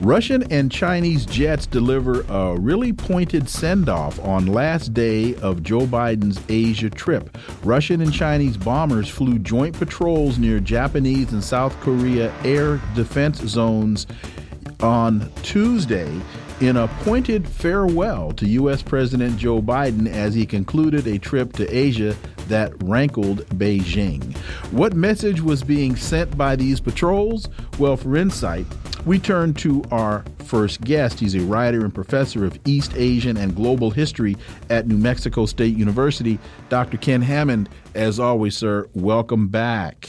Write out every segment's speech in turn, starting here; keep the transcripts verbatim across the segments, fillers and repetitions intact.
Russian and Chinese jets deliver a really pointed send-off on last day of Joe Biden's Asia trip. Russian and Chinese bombers flew joint patrols near Japanese and South Korea air defense zones on Tuesday in a pointed farewell to U S. President Joe Biden as he concluded a trip to Asia that rankled Beijing. What message was being sent by these patrols? Well, for insight, we turn to our first guest. He's a writer and professor of East Asian and global history at New Mexico State University, Doctor Ken Hammond. As always, sir, welcome back.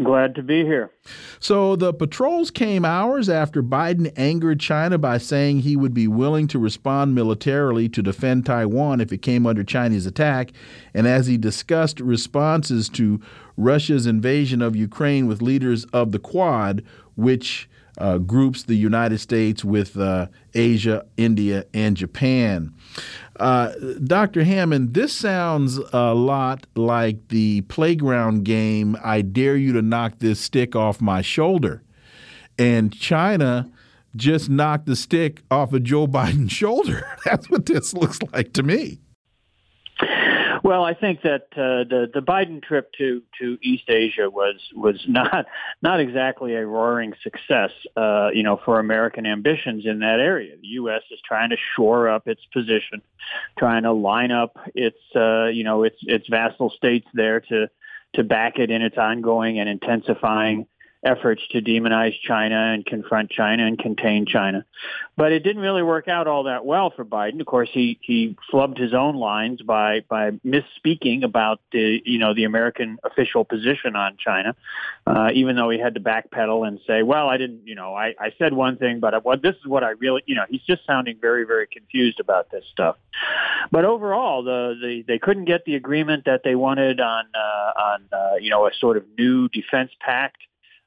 Glad to be here. So the patrols came hours after Biden angered China by saying he would be willing to respond militarily to defend Taiwan if it came under Chinese attack. And as he discussed responses to Russia's invasion of Ukraine with leaders of the Quad, which Uh, groups the United States with uh, Asia, India, and Japan. Uh, Doctor Hammond, this sounds a lot like the playground game, I dare you to knock this stick off my shoulder. And China just knocked the stick off of Joe Biden's shoulder. That's what this looks like to me. Well, I think that uh, the the Biden trip to, to East Asia was was not not exactly a roaring success, uh, you know, for American ambitions in that area. The U S is trying to shore up its position, trying to line up its uh, you know its its vassal states there to to back it in its ongoing and intensifying efforts to demonize China and confront China and contain China. But it didn't really work out all that well for Biden. Of course, he, he flubbed his own lines by, by misspeaking about the, you know, the American official position on China, uh, even though he had to backpedal and say, well, I didn't, you know, I, I said one thing, but I, well, this is what I really, you know, he's just sounding very, very confused about this stuff. But overall, the, the they couldn't get the agreement that they wanted on, uh, on uh, you know, a sort of new defense pact.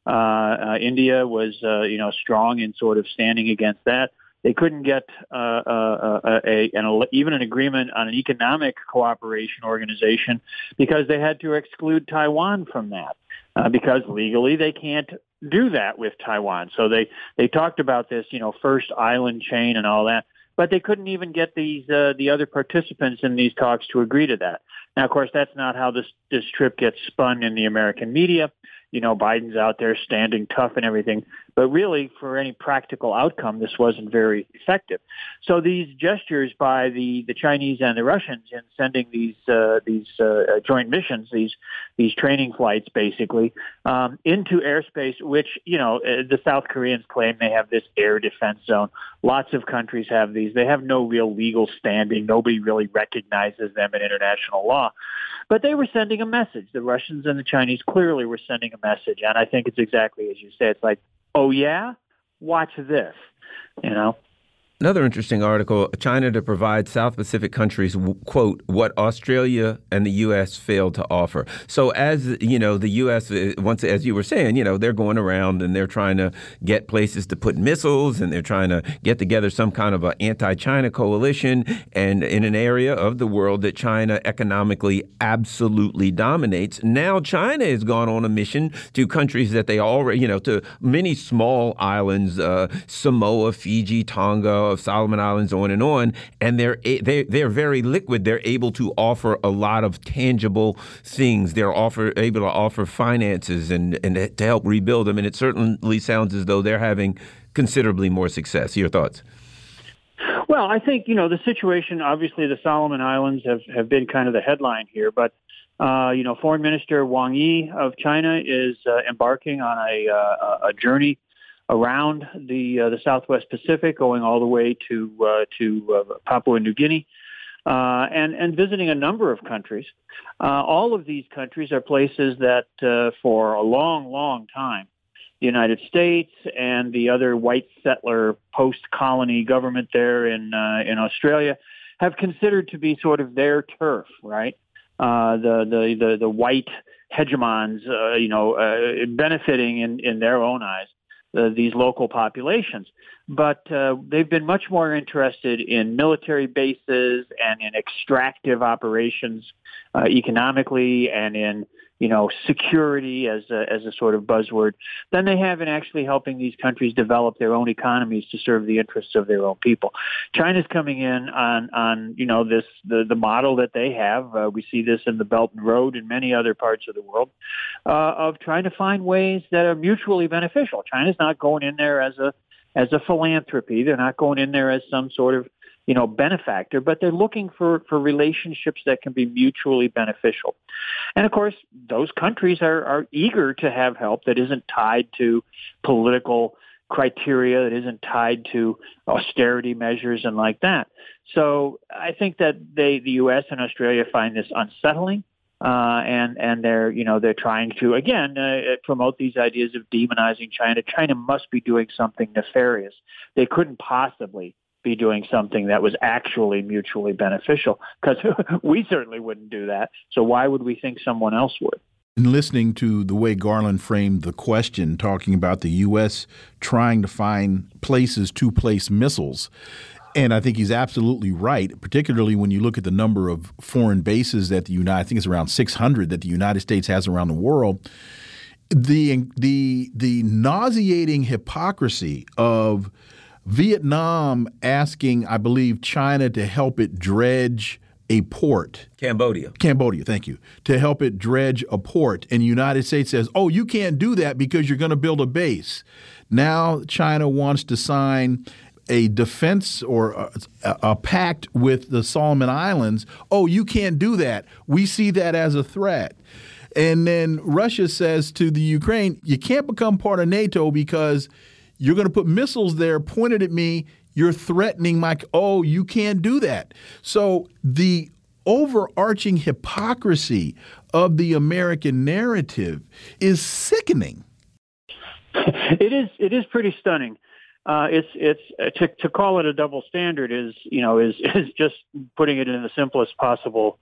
Uh, uh, India was, uh, you know, strong in sort of standing against that. They couldn't get uh, uh, uh, a, an, even an agreement on an economic cooperation organization because they had to exclude Taiwan from that uh, because legally they can't do that with Taiwan. So they, they talked about this, you know, first island chain and all that, but they couldn't even get these uh, the other participants in these talks to agree to that. Now, of course, that's not how this, this trip gets spun in the American media. You know, Biden's out there standing tough and everything. But really, for any practical outcome, this wasn't very effective. So these gestures by the, the Chinese and the Russians in sending these uh, these uh, joint missions, these these training flights, basically, um, into airspace, which, you know, the South Koreans claim they have this air defense zone. Lots of countries have these. They have no real legal standing. Nobody really recognizes them in international law. But they were sending a message. The Russians and the Chinese clearly were sending a message. And I think it's exactly as you say. It's like, oh, yeah, watch this, you know. Another interesting article, China to provide South Pacific countries, quote, what Australia and the U S failed to offer. So as, you know, the U S, once, as you were saying, you know, they're going around and they're trying to get places to put missiles and they're trying to get together some kind of an anti-China coalition and in an area of the world that China economically absolutely dominates. Now China has gone on a mission to countries that they already, you know, to many small islands, uh, Samoa, Fiji, Tonga, of Solomon Islands, on and on, and they're they they're very liquid. They're able to offer a lot of tangible things. They're offer able to offer finances and and to help rebuild them. And it certainly sounds as though they're having considerably more success. Your thoughts? Well, I think you know the situation. Obviously, the Solomon Islands have have been kind of the headline here, but. Uh, you know, Foreign Minister Wang Yi of China is uh, embarking on a uh, a journey. Around the uh, the Southwest Pacific, going all the way to uh, to uh, Papua New Guinea, uh, and and visiting a number of countries. Uh, all of these countries are places that, uh, for a long, long time, the United States and the other white settler post-colony government there in uh, in Australia have considered to be sort of their turf, right? Uh, the, the, the, the white hegemons, uh, you know, uh, benefiting in, in their own eyes, uh, these local populations. But uh, they've been much more interested in military bases and in extractive operations uh, economically and in, you know, security as a, as a sort of buzzword than they have in actually helping these countries develop their own economies to serve the interests of their own people. China's coming in on, on you know, this the, the model that they have. Uh, we see this in the Belt and Road and many other parts of the world uh, of trying to find ways that are mutually beneficial. China's not going in there as a as a philanthropy. They're not going in there as some sort of, you know, benefactor, but they're looking for, for relationships that can be mutually beneficial. And of course, those countries are, are eager to have help that isn't tied to political criteria, that isn't tied to austerity measures and like that. So I think that they, the U S and Australia find this unsettling. Uh, and, and they're, you know, they're trying to, again, uh, promote these ideas of demonizing China. China must be doing something nefarious. They couldn't possibly be doing something that was actually mutually beneficial, because we certainly wouldn't do that. So why would we think someone else would? In listening to the way Garland framed the question, talking about the U S trying to find places to place missiles, and I think he's absolutely right, particularly when you look at the number of foreign bases that the United, I think it's around six hundred that the United States has around the world. The the the nauseating hypocrisy of Vietnam asking, I believe, China to help it dredge a port. Cambodia. Cambodia, thank you. To help it dredge a port. And the United States says, oh, you can't do that because you're going to build a base. Now China wants to sign a defense or a, a pact with the Solomon Islands. Oh, you can't do that. We see that as a threat. And then Russia says to the Ukraine, you can't become part of NATO because you're going to put missiles there pointed at me. You're threatening my, oh, you can't do that. So the overarching hypocrisy of the American narrative is sickening. It is, it is pretty stunning. Uh, it's it's uh, to, to call it a double standard is, you know, is, is just putting it in the simplest possible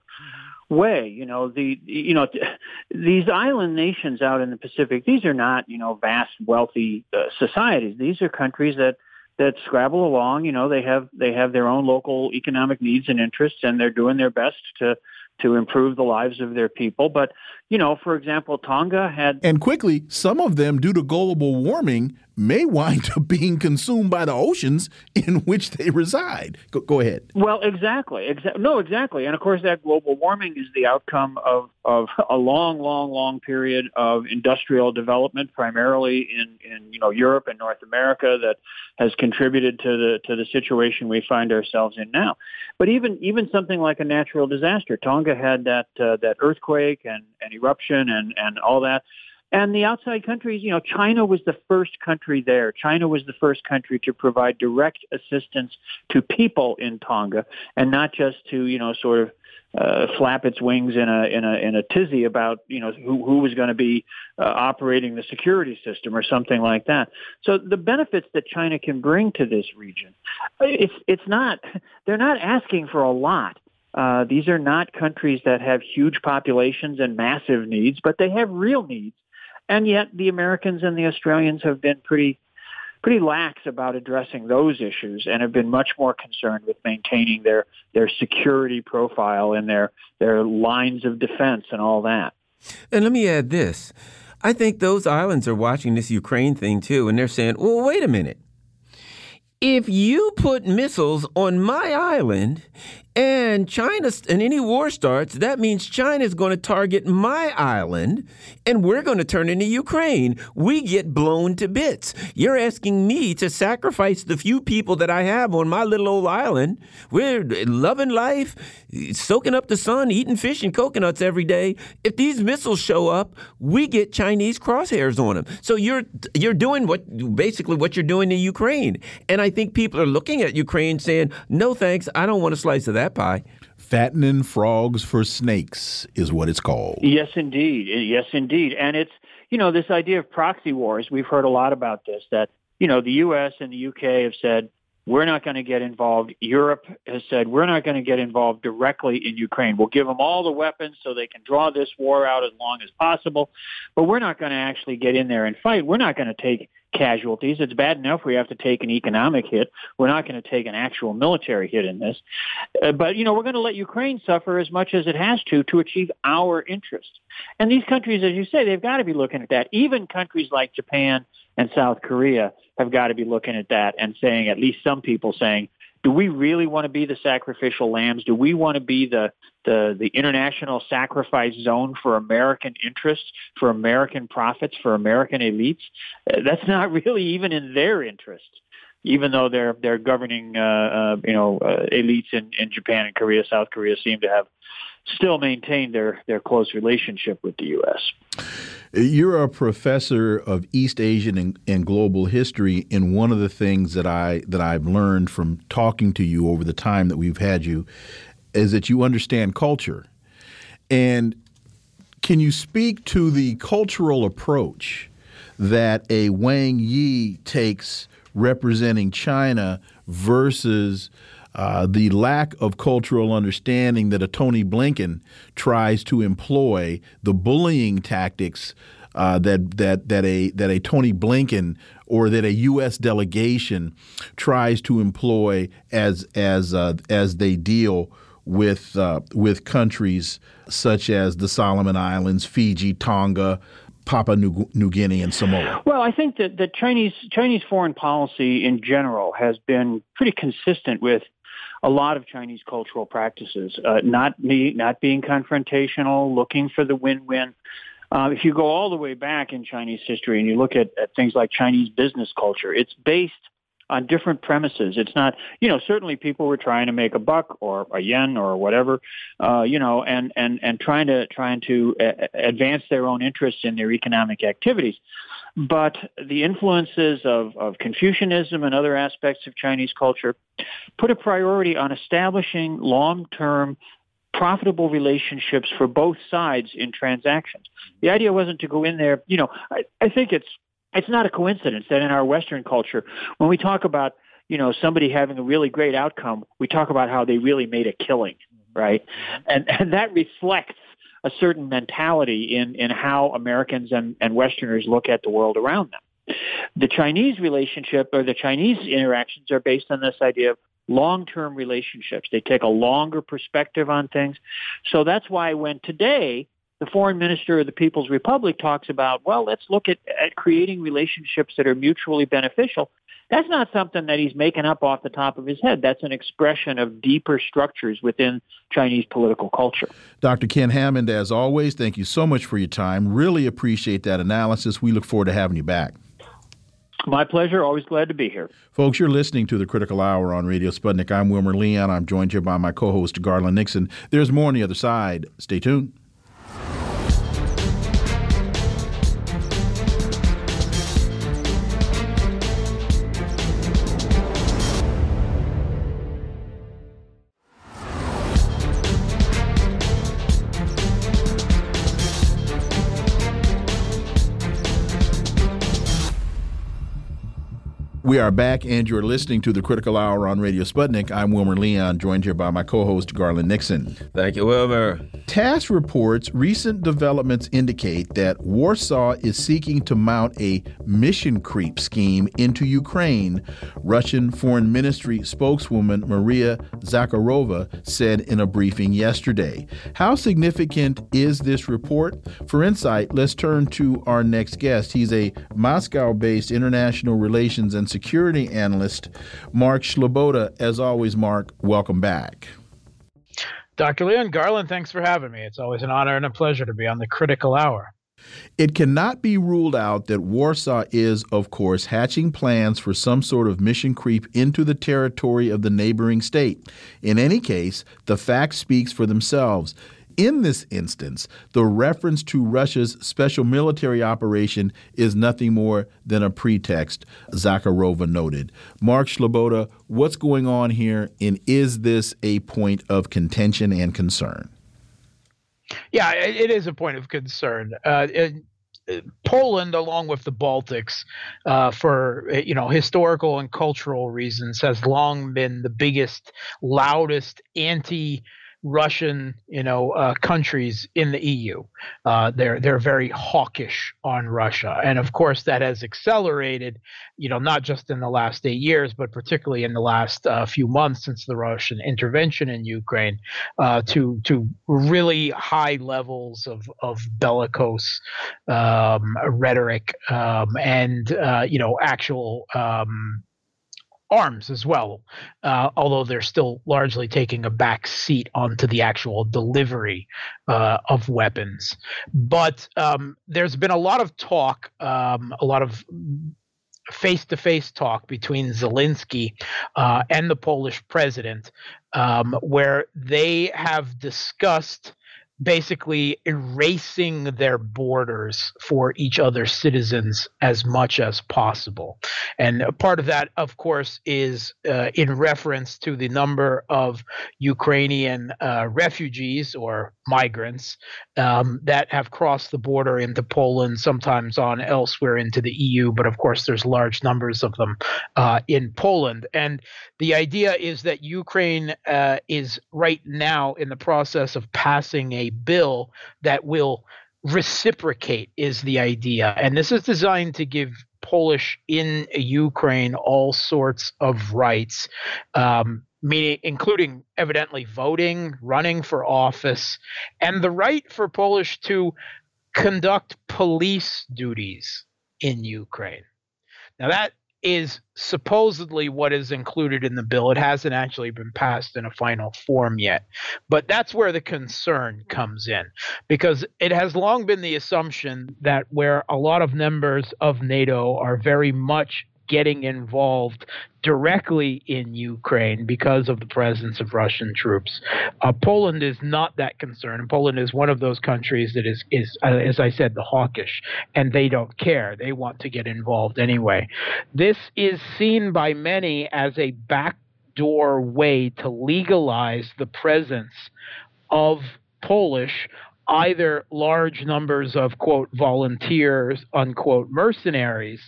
way. You know, the you know, th- these island nations out in the Pacific, these are not, you know, vast, wealthy uh, societies. These are countries that that scrabble along. You know, they have they have their own local economic needs and interests, and they're doing their best to to improve the lives of their people. But, you know, for example, Tonga had... And quickly, some of them, due to global warming, may wind up being consumed by the oceans in which they reside. Go, go ahead. Well, exactly. Exa- no, exactly. And, of course, that global warming is the outcome of, of a long, long, long period of industrial development, primarily in, in, you know, Europe and North America, that has contributed to the to the situation we find ourselves in now. But even even something like a natural disaster, Tonga had that uh, that earthquake and, and eruption and, and all that. And the outside countries, you know, China was the first country there. China was the first country to provide direct assistance to people in Tonga, and not just to, you know, sort of uh, flap its wings in a in a in a tizzy about, you know, who, who was going to be uh, operating the security system or something like that. So the benefits that China can bring to this region, it's it's not they're not asking for a lot. Uh, these are not countries that have huge populations and massive needs, but they have real needs. And yet the Americans and the Australians have been pretty pretty lax about addressing those issues and have been much more concerned with maintaining their, their security profile and their, their lines of defense and all that. And let me add this. I think those islands are watching this Ukraine thing, too, and they're saying, well, wait a minute. If you put missiles on my island and China and any war starts, that means China is going to target my island and we're going to turn into Ukraine. We get blown to bits. You're asking me to sacrifice the few people that I have on my little old island. We're loving life, soaking up the sun, eating fish and coconuts every day. If these missiles show up, we get Chinese crosshairs on them. So you're you're doing what basically what you're doing to Ukraine. And I think people are looking at Ukraine saying, no, thanks. I don't want a slice of that pie. Fattening frogs for snakes is what it's called. Yes, indeed. Yes, indeed. And it's, you know, this idea of proxy wars, we've heard a lot about this, that, you know, the U S and the U K have said, we're not going to get involved. Europe has said, we're not going to get involved directly in Ukraine. We'll give them all the weapons so they can draw this war out as long as possible, but we're not going to actually get in there and fight. We're not going to take casualties. It's bad enough we have to take an economic hit. We're not going to take an actual military hit in this. Uh, but, you know, we're going to let Ukraine suffer as much as it has to to achieve our interests. And these countries, as you say, they've got to be looking at that. Even countries like Japan and South Korea have got to be looking at that and saying, at least some people saying, do we really want to be the sacrificial lambs? Do we want to be the, the, the international sacrifice zone for American interests, for American profits, for American elites? That's not really even in their interest, even though their their governing uh, uh, you know uh, elites in, in Japan and Korea, South Korea seem to have still maintained their, their close relationship with the U S. You're a professor of East Asian and, and global history, and one of the things that I that I've learned from talking to you over the time that we've had you is that you understand culture. And can you speak to the cultural approach that a Wang Yi takes representing China versus uh, the lack of cultural understanding that a Antony Blinken tries to employ, the bullying tactics uh, that that that a that a Antony Blinken or that a U S delegation tries to employ as as uh, as they deal with uh, with countries such as the Solomon Islands, Fiji, Tonga, Papua New Guinea, and Samoa? Well, I think that the Chinese Chinese foreign policy in general has been pretty consistent with a lot of Chinese cultural practices, uh, not me, not being confrontational, looking for the win-win. Uh, if you go all the way back in Chinese history and you look at, at things like Chinese business culture, it's based on different premises. It's not, you know, certainly people were trying to make a buck or a yen or whatever, uh, you know, and, and, and trying to, trying to advance their own interests in their economic activities. But the influences of, of Confucianism and other aspects of Chinese culture put a priority on establishing long-term profitable relationships for both sides in transactions. The idea wasn't to go in there, you know, I, I think it's, It's not a coincidence that in our Western culture, when we talk about, you know, somebody having a really great outcome, we talk about how they really made a killing, right? And, and that reflects a certain mentality in, in how Americans and, and Westerners look at the world around them. The Chinese relationship or the Chinese interactions are based on this idea of long-term relationships. They take a longer perspective on things. So that's why when today the foreign minister of the People's Republic talks about, well, let's look at, at creating relationships that are mutually beneficial. That's not something that he's making up off the top of his head. That's an expression of deeper structures within Chinese political culture. Doctor Ken Hammond, as always, thank you so much for your time. Really appreciate that analysis. We look forward to having you back. My pleasure. Always glad to be here. Folks, you're listening to The Critical Hour on Radio Sputnik. I'm Wilmer Leon. I'm joined here by my co-host, Garland Nixon. There's more on the other side. Stay tuned. We are back, and you're listening to The Critical Hour on Radio Sputnik. I'm Wilmer Leon, joined here by my co-host, Garland Nixon. Thank you, Wilmer. TASS reports recent developments indicate that Warsaw is seeking to mount a mission creep scheme into Ukraine, Russian Foreign Ministry spokeswoman Maria Zakharova said in a briefing yesterday. How significant is this report? For insight, let's turn to our next guest. He's a Moscow-based international relations and security analyst, Mark Sleboda. As always, Mark, welcome back. Doctor Leon, Garland, thanks for having me. It's always an honor and a pleasure to be on The Critical Hour. It cannot be ruled out that Warsaw is, of course, hatching plans for some sort of mission creep into the territory of the neighboring state. In any case, the facts speak for themselves. In this instance, the reference to Russia's special military operation is nothing more than a pretext, Zakharova noted. Mark Sleboda, what's going on here, and is this a point of contention and concern? Yeah, it is a point of concern. Uh, it, Poland, along with the Baltics, uh, for you know historical and cultural reasons, has long been the biggest, loudest anti Russian, you know, uh, countries in the E U. Uh, they're they're very hawkish on Russia, and of course that has accelerated, you know, not just in the last eight years, but particularly in the last uh, few months since the Russian intervention in Ukraine, uh, to to really high levels of of bellicose um, rhetoric um, and uh, you know actual. Um, arms as well, uh, although they're still largely taking a back seat onto the actual delivery uh, of weapons. But um, there's been a lot of talk, um, a lot of face-to-face talk between Zelensky uh, and the Polish president, um, where they have discussed basically erasing their borders for each other's citizens as much as possible. And part of that, of course, is uh, in reference to the number of Ukrainian uh, refugees or migrants um, that have crossed the border into Poland, sometimes on elsewhere into the E U. But of course, there's large numbers of them uh, in Poland. And the idea is that Ukraine uh, is right now in the process of passing a bill that will reciprocate, is the idea. And this is designed to give Polish in Ukraine all sorts of rights, um, meaning including evidently voting, running for office, and the right for Polish to conduct police duties in Ukraine. Now that is supposedly what is included in the bill. It hasn't actually been passed in a final form yet. But that's where the concern comes in, because it has long been the assumption that where a lot of members of NATO are very much getting involved directly in Ukraine because of the presence of Russian troops. Uh, Poland is not that concerned. Poland is one of those countries that is, is uh, as I said, the hawkish, and they don't care. They want to get involved anyway. This is seen by many as a backdoor way to legalize the presence of Polish either large numbers of, quote, volunteers, unquote, mercenaries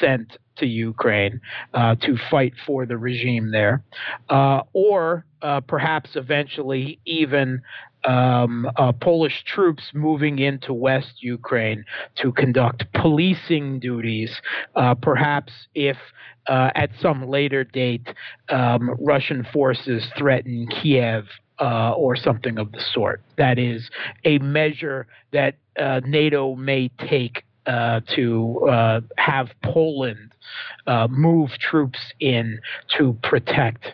sent to Ukraine uh, to fight for the regime there, uh, or uh, perhaps eventually even um, uh, Polish troops moving into West Ukraine to conduct policing duties, uh, perhaps if uh, at some later date um, Russian forces threaten Kiev. Uh, or something of the sort. That is a measure that uh, NATO may take uh, to uh, have Poland uh, move troops in to protect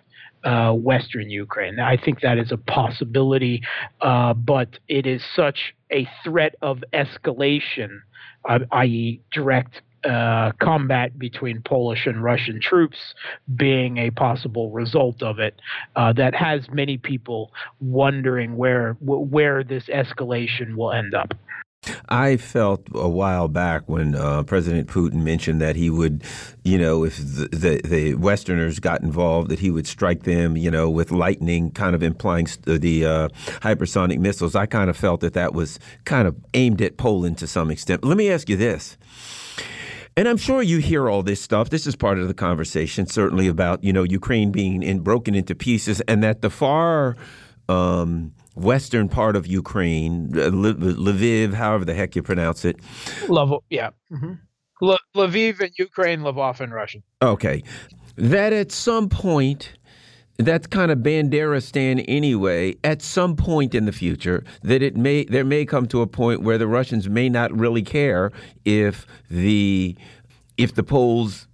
uh, Western Ukraine. I think that is a possibility, uh, but it is such a threat of escalation, uh, that is direct Uh, combat between Polish and Russian troops being a possible result of it, uh, that has many people wondering where where this escalation will end up. I felt a while back when uh, President Putin mentioned that he would, you know, if the, the, the Westerners got involved, that he would strike them, you know, with lightning, kind of implying st- the uh, hypersonic missiles. I kind of felt that that was kind of aimed at Poland to some extent. Let me ask you this. And I'm sure you hear all this stuff. This is part of the conversation, certainly about, you know, Ukraine being in, broken into pieces, and that the far um, western part of Ukraine, Lviv, however the heck you pronounce it. Lviv, yeah. Mm-hmm. L- Lviv in Ukraine, Lvov in Russian. Okay. That at some point, that's kind of Banderistan anyway, at some point in the future, that it may there may come to a point where the Russians may not really care if the if the Poles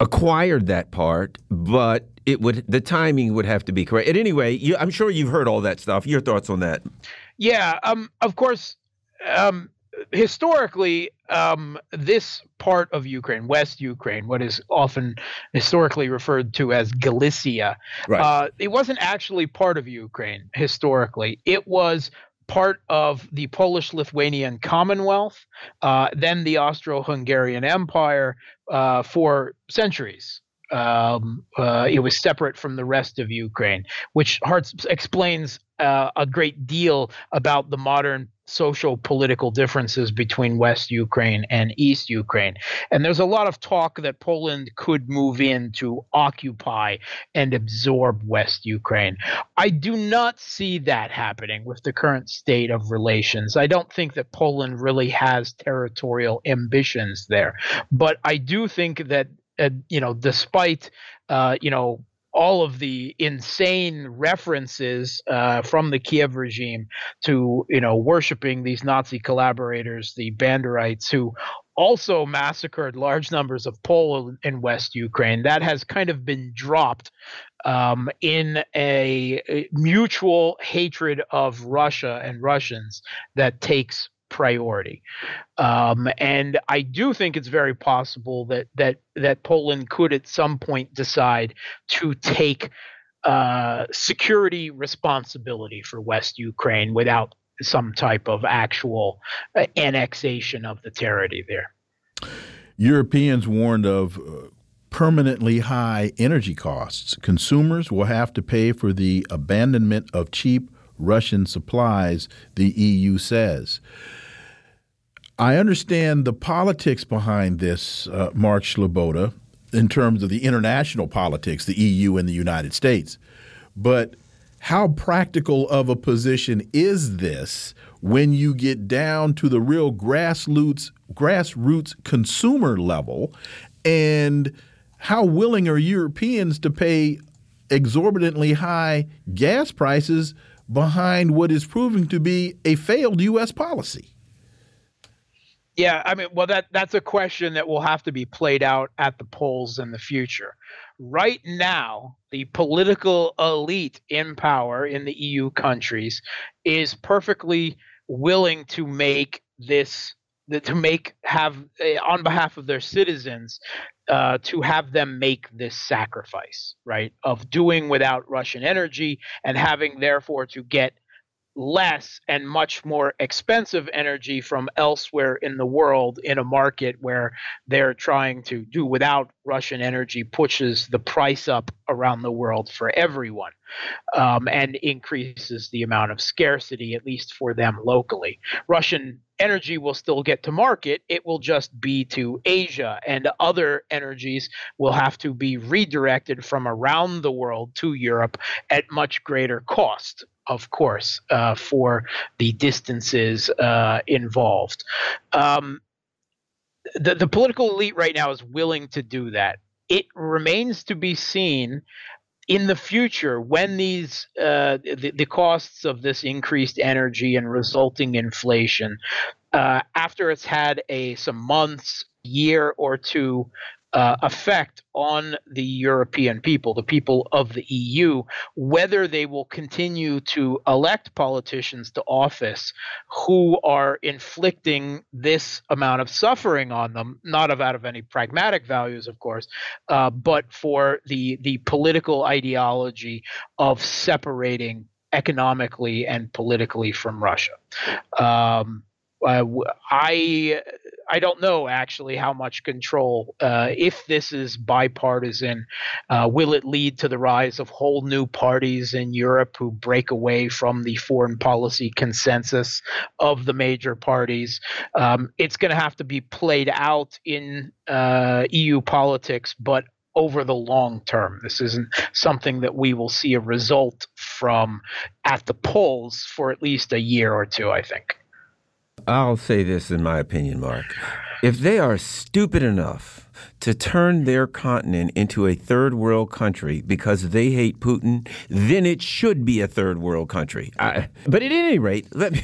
acquired that part, but it would the timing would have to be correct. And anyway, you, I'm sure you've heard all that stuff. Your thoughts on that? Yeah, um, of course, um, historically, um, this part of Ukraine, West Ukraine, what is often historically referred to as Galicia, right. uh, it wasn't actually part of Ukraine historically. It was part of the Polish-Lithuanian Commonwealth, uh, then the Austro-Hungarian Empire uh, for centuries. Um, uh, it was separate from the rest of Ukraine, which Hartz explains uh, a great deal about the modern social political differences between West Ukraine and East Ukraine. And there's a lot of talk that Poland could move in to occupy and absorb West Ukraine. I do not see that happening with the current state of relations. I don't think that Poland really has territorial ambitions there. But I do think that, uh, you know, despite, uh, you know, all of the insane references uh, from the Kiev regime to, you know, worshiping these Nazi collaborators, the Banderites, who also massacred large numbers of Poles in West Ukraine. That has kind of been dropped um, in a, a mutual hatred of Russia and Russians that takes priority. Um, and I do think it's very possible that that that Poland could at some point decide to take uh, security responsibility for West Ukraine without some type of actual uh, annexation of the territory there. Europeans warned of uh, permanently high energy costs. Consumers will have to pay for the abandonment of cheap Russian supplies, the E U says. I understand the politics behind this, uh, Mark Sleboda, in terms of the international politics, the E U and the United States. But how practical of a position is this when you get down to the real grassroots, grassroots consumer level? And how willing are Europeans to pay exorbitantly high gas prices behind what is proving to be a failed U S policy? Yeah, I mean, well, that that's a question that will have to be played out at the polls in the future. Right now, the political elite in power in the E U countries is perfectly willing to make this to make have on behalf of their citizens, uh, to have them make this sacrifice, right, of doing without Russian energy and having therefore to get less and much more expensive energy from elsewhere in the world in a market where they're trying to do without Russian energy pushes the price up around the world for everyone, um, and increases the amount of scarcity, at least for them locally. Russian energy will still get to market. It will just be to Asia, and other energies will have to be redirected from around the world to Europe at much greater cost, of course, uh, for the distances uh, involved. Um, the, the political elite right now is willing to do that. It remains to be seen in the future, when these uh, the, the costs of this increased energy and resulting inflation, uh, after it's had a some months, year or two uh, effect on the European people, the people of the E U, whether they will continue to elect politicians to office who are inflicting this amount of suffering on them, not of out of any pragmatic values, of course, uh, but for the the political ideology of separating economically and politically from Russia. Um, Uh, I I don't know actually how much control, uh, if this is bipartisan, uh, will it lead to the rise of whole new parties in Europe who break away from the foreign policy consensus of the major parties? Um, it's going to have to be played out in uh, E U politics, but over the long term. This isn't something that we will see a result from at the polls for at least a year or two, I think. I'll say this in my opinion, Mark. If they are stupid enough to turn their continent into a third world country because they hate Putin, then it should be a third world country. I, but at any rate, let me,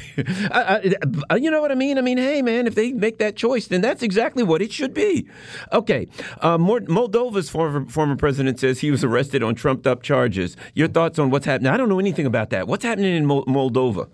I, I, you know what I mean? I mean, hey, man, if they make that choice, then that's exactly what it should be. Okay. Uh, Moldova's former, former president says he was arrested on trumped up charges. Your thoughts on what's happening? I don't know anything about that. What's happening in Mo- Moldova?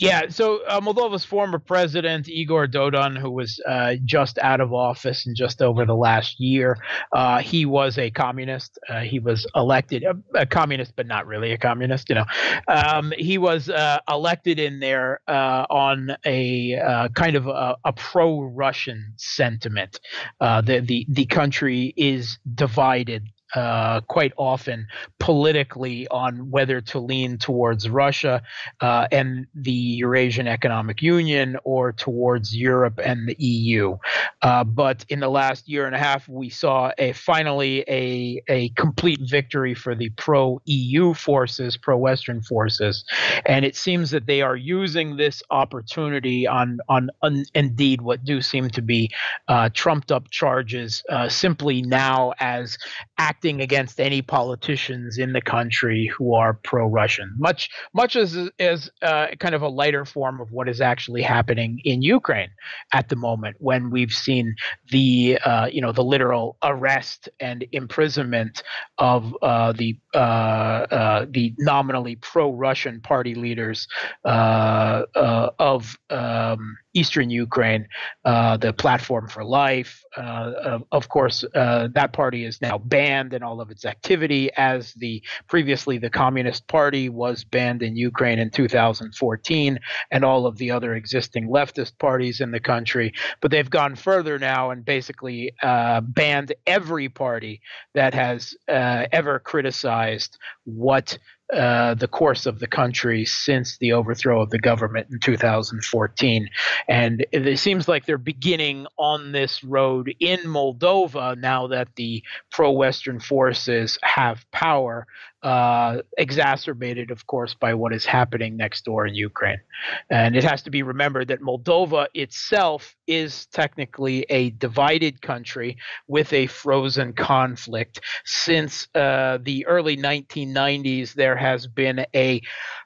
Yeah, so uh, Moldova's former president, Igor Dodon, who was uh, just out of office and just over the last year, uh, he was a communist. Uh, he was elected a, a communist, but not really a communist, you know. Um, he was uh, elected in there uh, on a uh, kind of a, a pro-Russian sentiment. Uh, the, the, the country is divided uh, quite often politically on whether to lean towards Russia uh, and the Eurasian Economic Union or towards Europe and the E U. Uh, but in the last year and a half, we saw a finally a, a complete victory for the pro-E U forces, pro-Western forces. And it seems that they are using this opportunity on, on, on indeed what do seem to be uh, trumped-up charges uh, simply now as acting against any politicians in the country who are pro-Russian, much much as, as uh, kind of a lighter form of what is actually happening in Ukraine at the moment, when we've seen the uh, you know the literal arrest and imprisonment of uh, the uh, uh, the nominally pro-Russian party leaders uh, uh, of um, Eastern Ukraine, uh, the Platform for Life. Uh, of, of course, uh, that party is now banned in all of its activity, as the previously the Communist Party was banned in Ukraine in two thousand fourteen, and all of the other existing leftist parties in the country. But they've gone further now and basically uh, banned every party that has uh, ever criticized what Uh, the course of the country since the overthrow of the government in two thousand fourteen. And it seems like they're beginning on this road in Moldova now that the pro-Western forces have power, uh, exacerbated, of course, by what is happening next door in Ukraine. And it has to be remembered that Moldova itself is technically a divided country with a frozen conflict. Since uh, the early nineteen nineties, there There has been a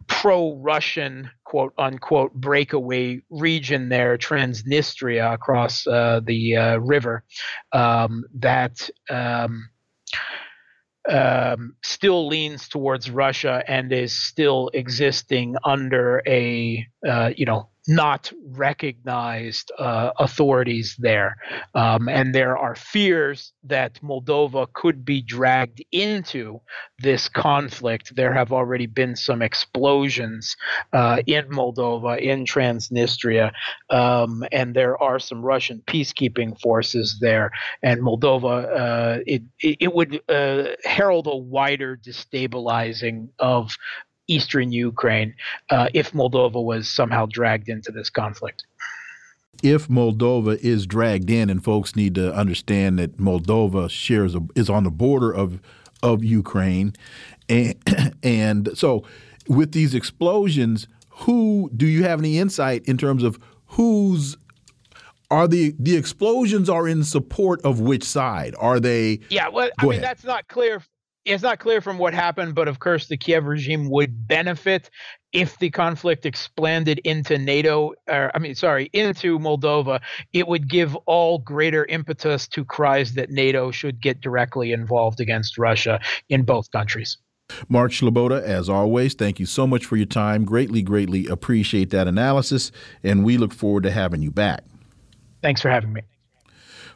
pro-Russian, quote unquote, breakaway region there, Transnistria, across uh, the uh, river, um, that um, um, still leans towards Russia and is still existing under a, uh, you know, not recognized uh, authorities there. Um, and there are fears that Moldova could be dragged into this conflict. There have already been some explosions uh, in Moldova, in Transnistria, um, and there are some Russian peacekeeping forces there. And Moldova, uh, it, it would uh, herald a wider destabilizing of Eastern Ukraine uh, if Moldova was somehow dragged into this conflict. If Moldova is dragged in, and folks need to understand that Moldova shares a, is on the border of of Ukraine, and, and so with these explosions, who do you have any insight in terms of who's Are the the explosions are in support of which side? Are they? Yeah, well, I mean, ahead. That's not clear. It's not clear from what happened, but of course the Kiev regime would benefit if the conflict expanded into NATO, or I mean, sorry, into Moldova. It would give all greater impetus to cries that NATO should get directly involved against Russia in both countries. Mark Sleboda, as always, thank you so much for your time. Greatly, greatly appreciate that analysis, and we look forward to having you back. Thanks for having me.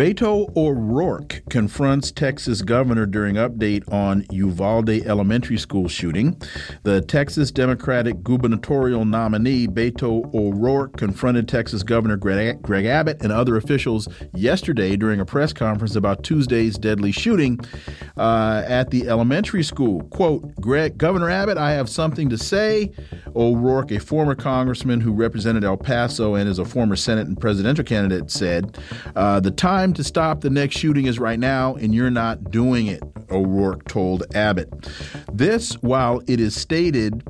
Beto O'Rourke confronts Texas governor during update on Uvalde Elementary School shooting. The Texas Democratic gubernatorial nominee, Beto O'Rourke, confronted Texas Governor Greg Abbott and other officials yesterday during a press conference about Tuesday's deadly shooting uh, at the elementary school. Quote, Greg, Governor Abbott, I have something to say. O'Rourke, a former congressman who represented El Paso and is a former Senate and presidential candidate, said, uh, the time to stop the next shooting is right now, and you're not doing it. O'Rourke told Abbott. This, while it is stated,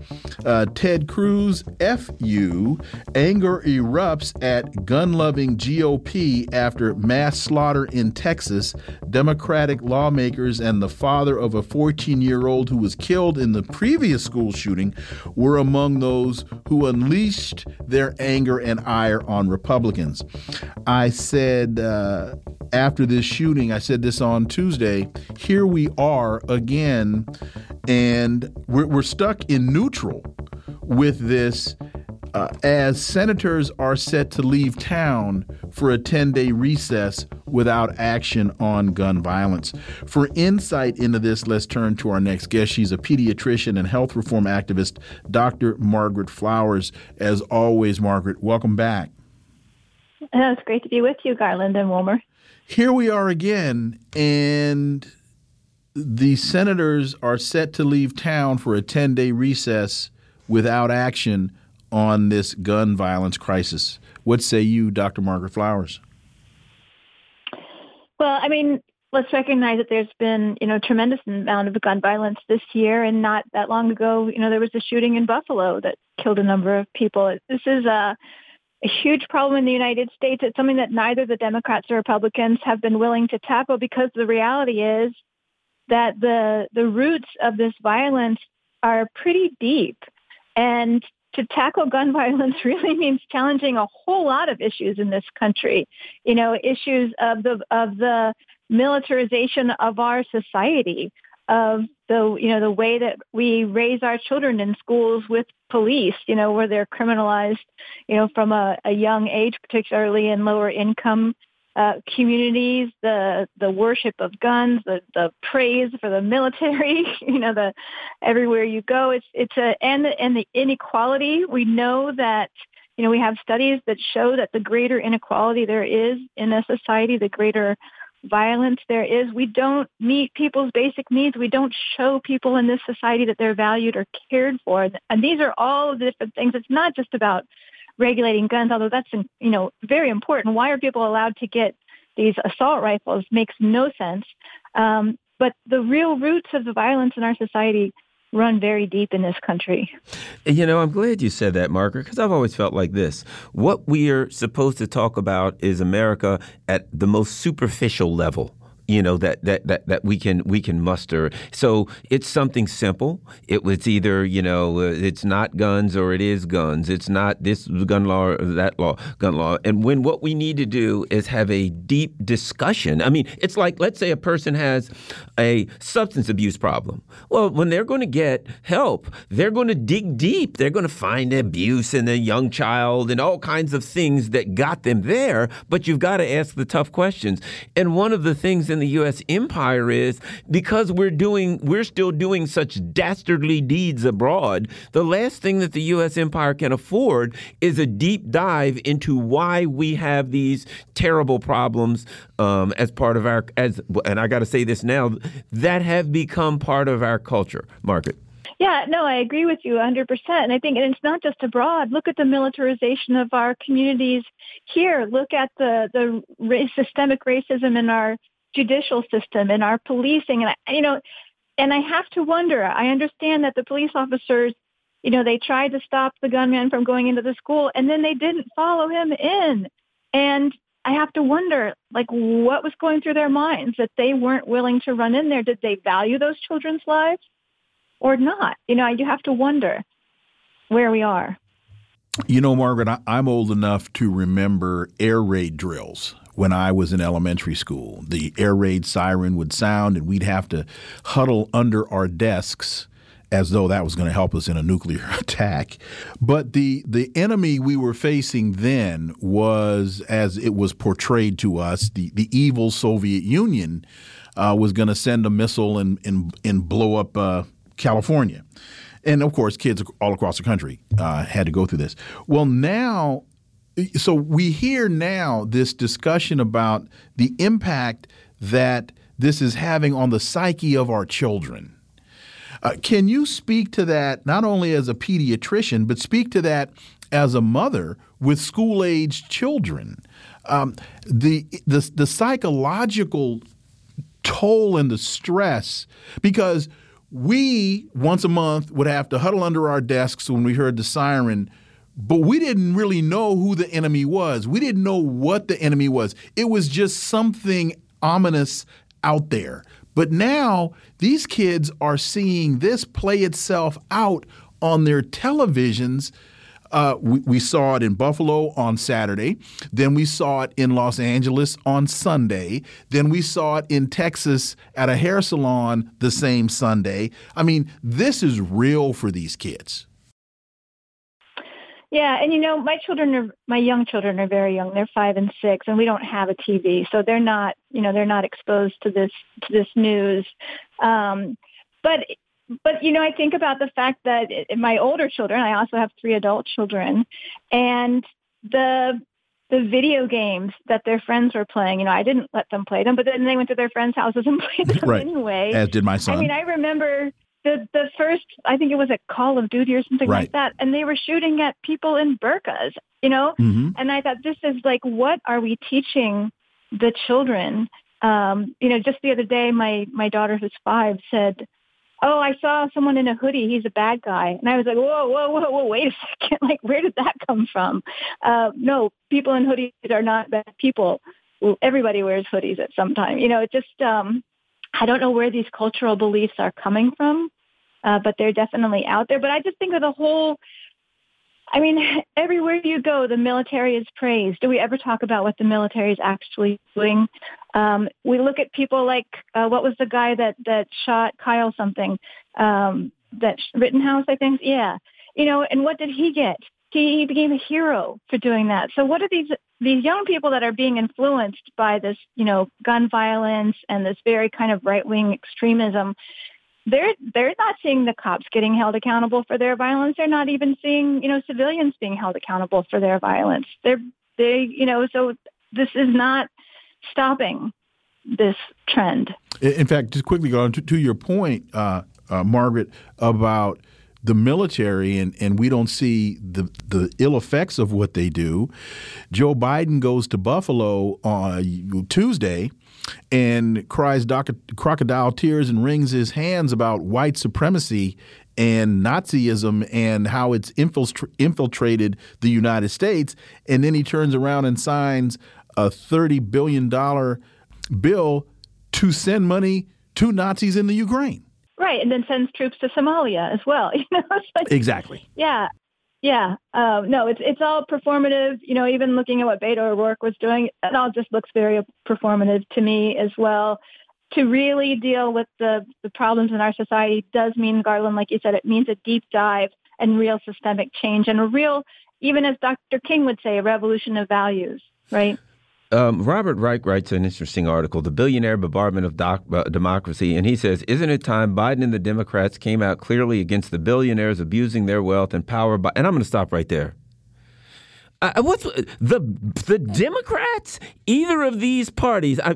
uh, Ted Cruz, F you, anger erupts at gun-loving G O P after mass slaughter in Texas, Democratic lawmakers and the father of a fourteen-year-old who was killed in the previous school shooting were among those who unleashed their anger and ire on Republicans. I said uh, after this shooting, I said this on Tuesday, here we are again, and we're, we're stuck in neutral with this uh, as senators are set to leave town for a ten-day recess without action on gun violence. For insight into this, let's turn to our next guest. She's a pediatrician and health reform activist, Doctor Margaret Flowers. As always, Margaret, welcome back. Uh, it's great to be with you, Garland and Wilmer. Here we are again, and the senators are set to leave town for a ten-day recess without action on this gun violence crisis. What say you, Doctor Margaret Flowers? Well, I mean, let's recognize that there's been, you know, a tremendous amount of gun violence this year, and not that long ago, you know, there was a shooting in Buffalo that killed a number of people. This is a A huge problem in the United States. It's something that neither the Democrats or Republicans have been willing to tackle, because the reality is that the the roots of this violence are pretty deep. And to tackle gun violence really means challenging a whole lot of issues in this country. You know, issues of the of the militarization of our society, of the, you know, the way that we raise our children in schools with police, you know, where they're criminalized, you know, from a, a young age, particularly in lower income uh, communities, the the worship of guns, the, the praise for the military, you know, the everywhere you go, it's it's a and the, and the inequality. We know that, you know, we have studies that show that the greater inequality there is in a society, the greater violence there is. We don't meet people's basic needs. We don't show people in this society that they're valued or cared for. And these are all the different things. It's not just about regulating guns, although that's, you know, very important. Why are people allowed to get these assault rifles? Makes no sense. Um, but the real roots of the violence in our society run very deep in this country. You know, I'm glad you said that, Margaret, because I've always felt like this. What we are supposed to talk about is America at the most superficial level, you know, that that that, that we can we can muster. So it's something simple. It was either, you know, it's not guns or it is guns. It's not this gun law or that law, gun law. And when what we need to do is have a deep discussion. I mean, it's like, let's say a person has a substance abuse problem. Well, when they're going to get help, they're going to dig deep. They're going to find abuse in a young child and all kinds of things that got them there. But you've got to ask the tough questions. And one of the things that in the U S empire is, because we're doing, we're still doing such dastardly deeds abroad, the last thing that the U S empire can afford is a deep dive into why we have these terrible problems um, as part of our, as, and I got to say this now, that have become part of our culture. Margaret. Yeah, no, I agree with you one hundred percent. And I think, and it's not just abroad. Look at the militarization of our communities here. Look at the, the race, systemic racism in our judicial system and our policing. And I, you know, and I have to wonder, I understand that the police officers, you know, they tried to stop the gunman from going into the school and then they didn't follow him in. And I have to wonder, like, what was going through their minds that they weren't willing to run in there? Did they value those children's lives or not? You know, you have to wonder where we are. You know, Margaret, I, I'm old enough to remember air raid drills. When I was in elementary school, the air raid siren would sound and we'd have to huddle under our desks as though that was going to help us in a nuclear attack. But the the enemy we were facing then was, as it was portrayed to us, the, the evil Soviet Union uh, was going to send a missile and, and, and blow up uh, California. And, of course, kids all across the country uh, had to go through this. Well, now... So we hear now this discussion about the impact that this is having on the psyche of our children. Uh, can you speak to that not only as a pediatrician, but speak to that as a mother with school-aged children? Um, the, the the psychological toll and the stress, because we once a month would have to huddle under our desks when we heard the siren, but we didn't really know who the enemy was. We didn't know what the enemy was. It was just something ominous out there. But now these kids are seeing this play itself out on their televisions. Uh, we, we saw it in Buffalo on Saturday. Then we saw it in Los Angeles on Sunday. Then we saw it in Texas at a hair salon the same Sunday. I mean, this is real for these kids. Yeah. And, you know, my children are my young children are very young. They're five and six, and we don't have a T V. So they're not, you know, they're not exposed to this to this news. Um, but But, you know, I think about the fact that it, my older children, I also have three adult children, and the the video games that their friends were playing, you know, I didn't let them play them, but then they went to their friends' houses and played them right. anyway. As did my son. I mean, I remember the, the first, I think it was a Call of Duty or something right. like that, and they were shooting at people in burqas, you know? Mm-hmm. And I thought, this is like, what are we teaching the children? Um, you know, just the other day, my, my daughter, who's five, said, "Oh, I saw someone in a hoodie. He's a bad guy." And I was like, whoa, whoa, whoa, whoa, wait a second. Like, where did that come from? Uh, no, people in hoodies are not bad people. Everybody wears hoodies at some time. You know, it just, um, I don't know where these cultural beliefs are coming from, uh, but they're definitely out there. But I just think of the whole, I mean, everywhere you go, the military is praised. Do we ever talk about what the military is actually doing? Um, we look at people like, uh, what was the guy that, that shot Kyle something? Um, that Rittenhouse, I think. Yeah. You know, and what did he get? He, he became a hero for doing that. So what are these, these young people that are being influenced by this, you know, gun violence and this very kind of right-wing extremism? They're they're not seeing the cops getting held accountable for their violence. They're not even seeing, you know, civilians being held accountable for their violence. They're they, you know, so this is not stopping this trend. In fact, just quickly going to, to your point, uh, uh, Margaret, about the military, and, and we don't see the, the ill effects of what they do. Joe Biden goes to Buffalo on Tuesday and cries doc- crocodile tears and wrings his hands about white supremacy and Nazism and how it's infiltr- infiltrated the United States. And then he turns around and signs a thirty billion dollars bill to send money to Nazis in the Ukraine. Right. And then sends troops to Somalia as well. You know, it's like, exactly. Yeah. Yeah. Uh, no, it's it's all performative. You know, even looking at what Beto O'Rourke was doing, it all just looks very performative to me as well. To really deal with the, the problems in our society does mean, Garland, like you said, it means a deep dive and real systemic change and a real, even as Doctor King would say, a revolution of values. Right. Um, Robert Reich writes an interesting article, "The Billionaire Bombardment of doc- uh, Democracy," and he says, "Isn't it time Biden and the Democrats came out clearly against the billionaires abusing their wealth and power?" By- and I'm going to stop right there. Uh, what's the the Democrats? Either of these parties? I,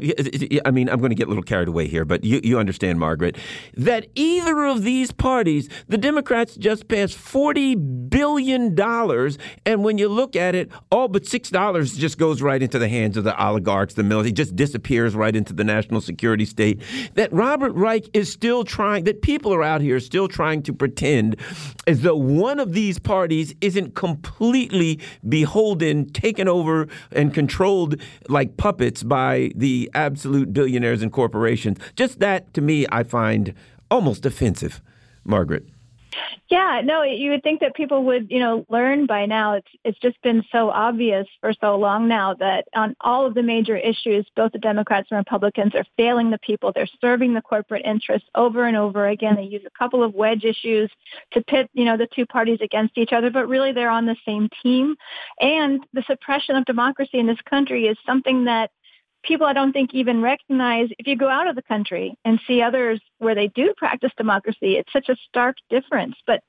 I mean, I'm going to get a little carried away here, but you, you understand, Margaret, that either of these parties, the Democrats just passed forty billion dollars. And when you look at it, all but six dollars just goes right into the hands of the oligarchs, the military, just disappears right into the national security state. That Robert Reich is still trying, that people are out here still trying to pretend as though one of these parties isn't completely beholden. Holden, taken over and controlled like puppets by the absolute billionaires and corporations. Just that, to me, I find almost offensive, Margaret. Yeah, no, you would think that people would, you know, learn by now. It's it's just been so obvious for so long now that on all of the major issues, both the Democrats and Republicans are failing the people. They're serving the corporate interests over and over again. They use a couple of wedge issues to pit, you know, the two parties against each other, but really they're on the same team. And the suppression of democracy in this country is something that people, I don't think, even recognize. If you go out of the country and see others where they do practice democracy, it's such a stark difference. But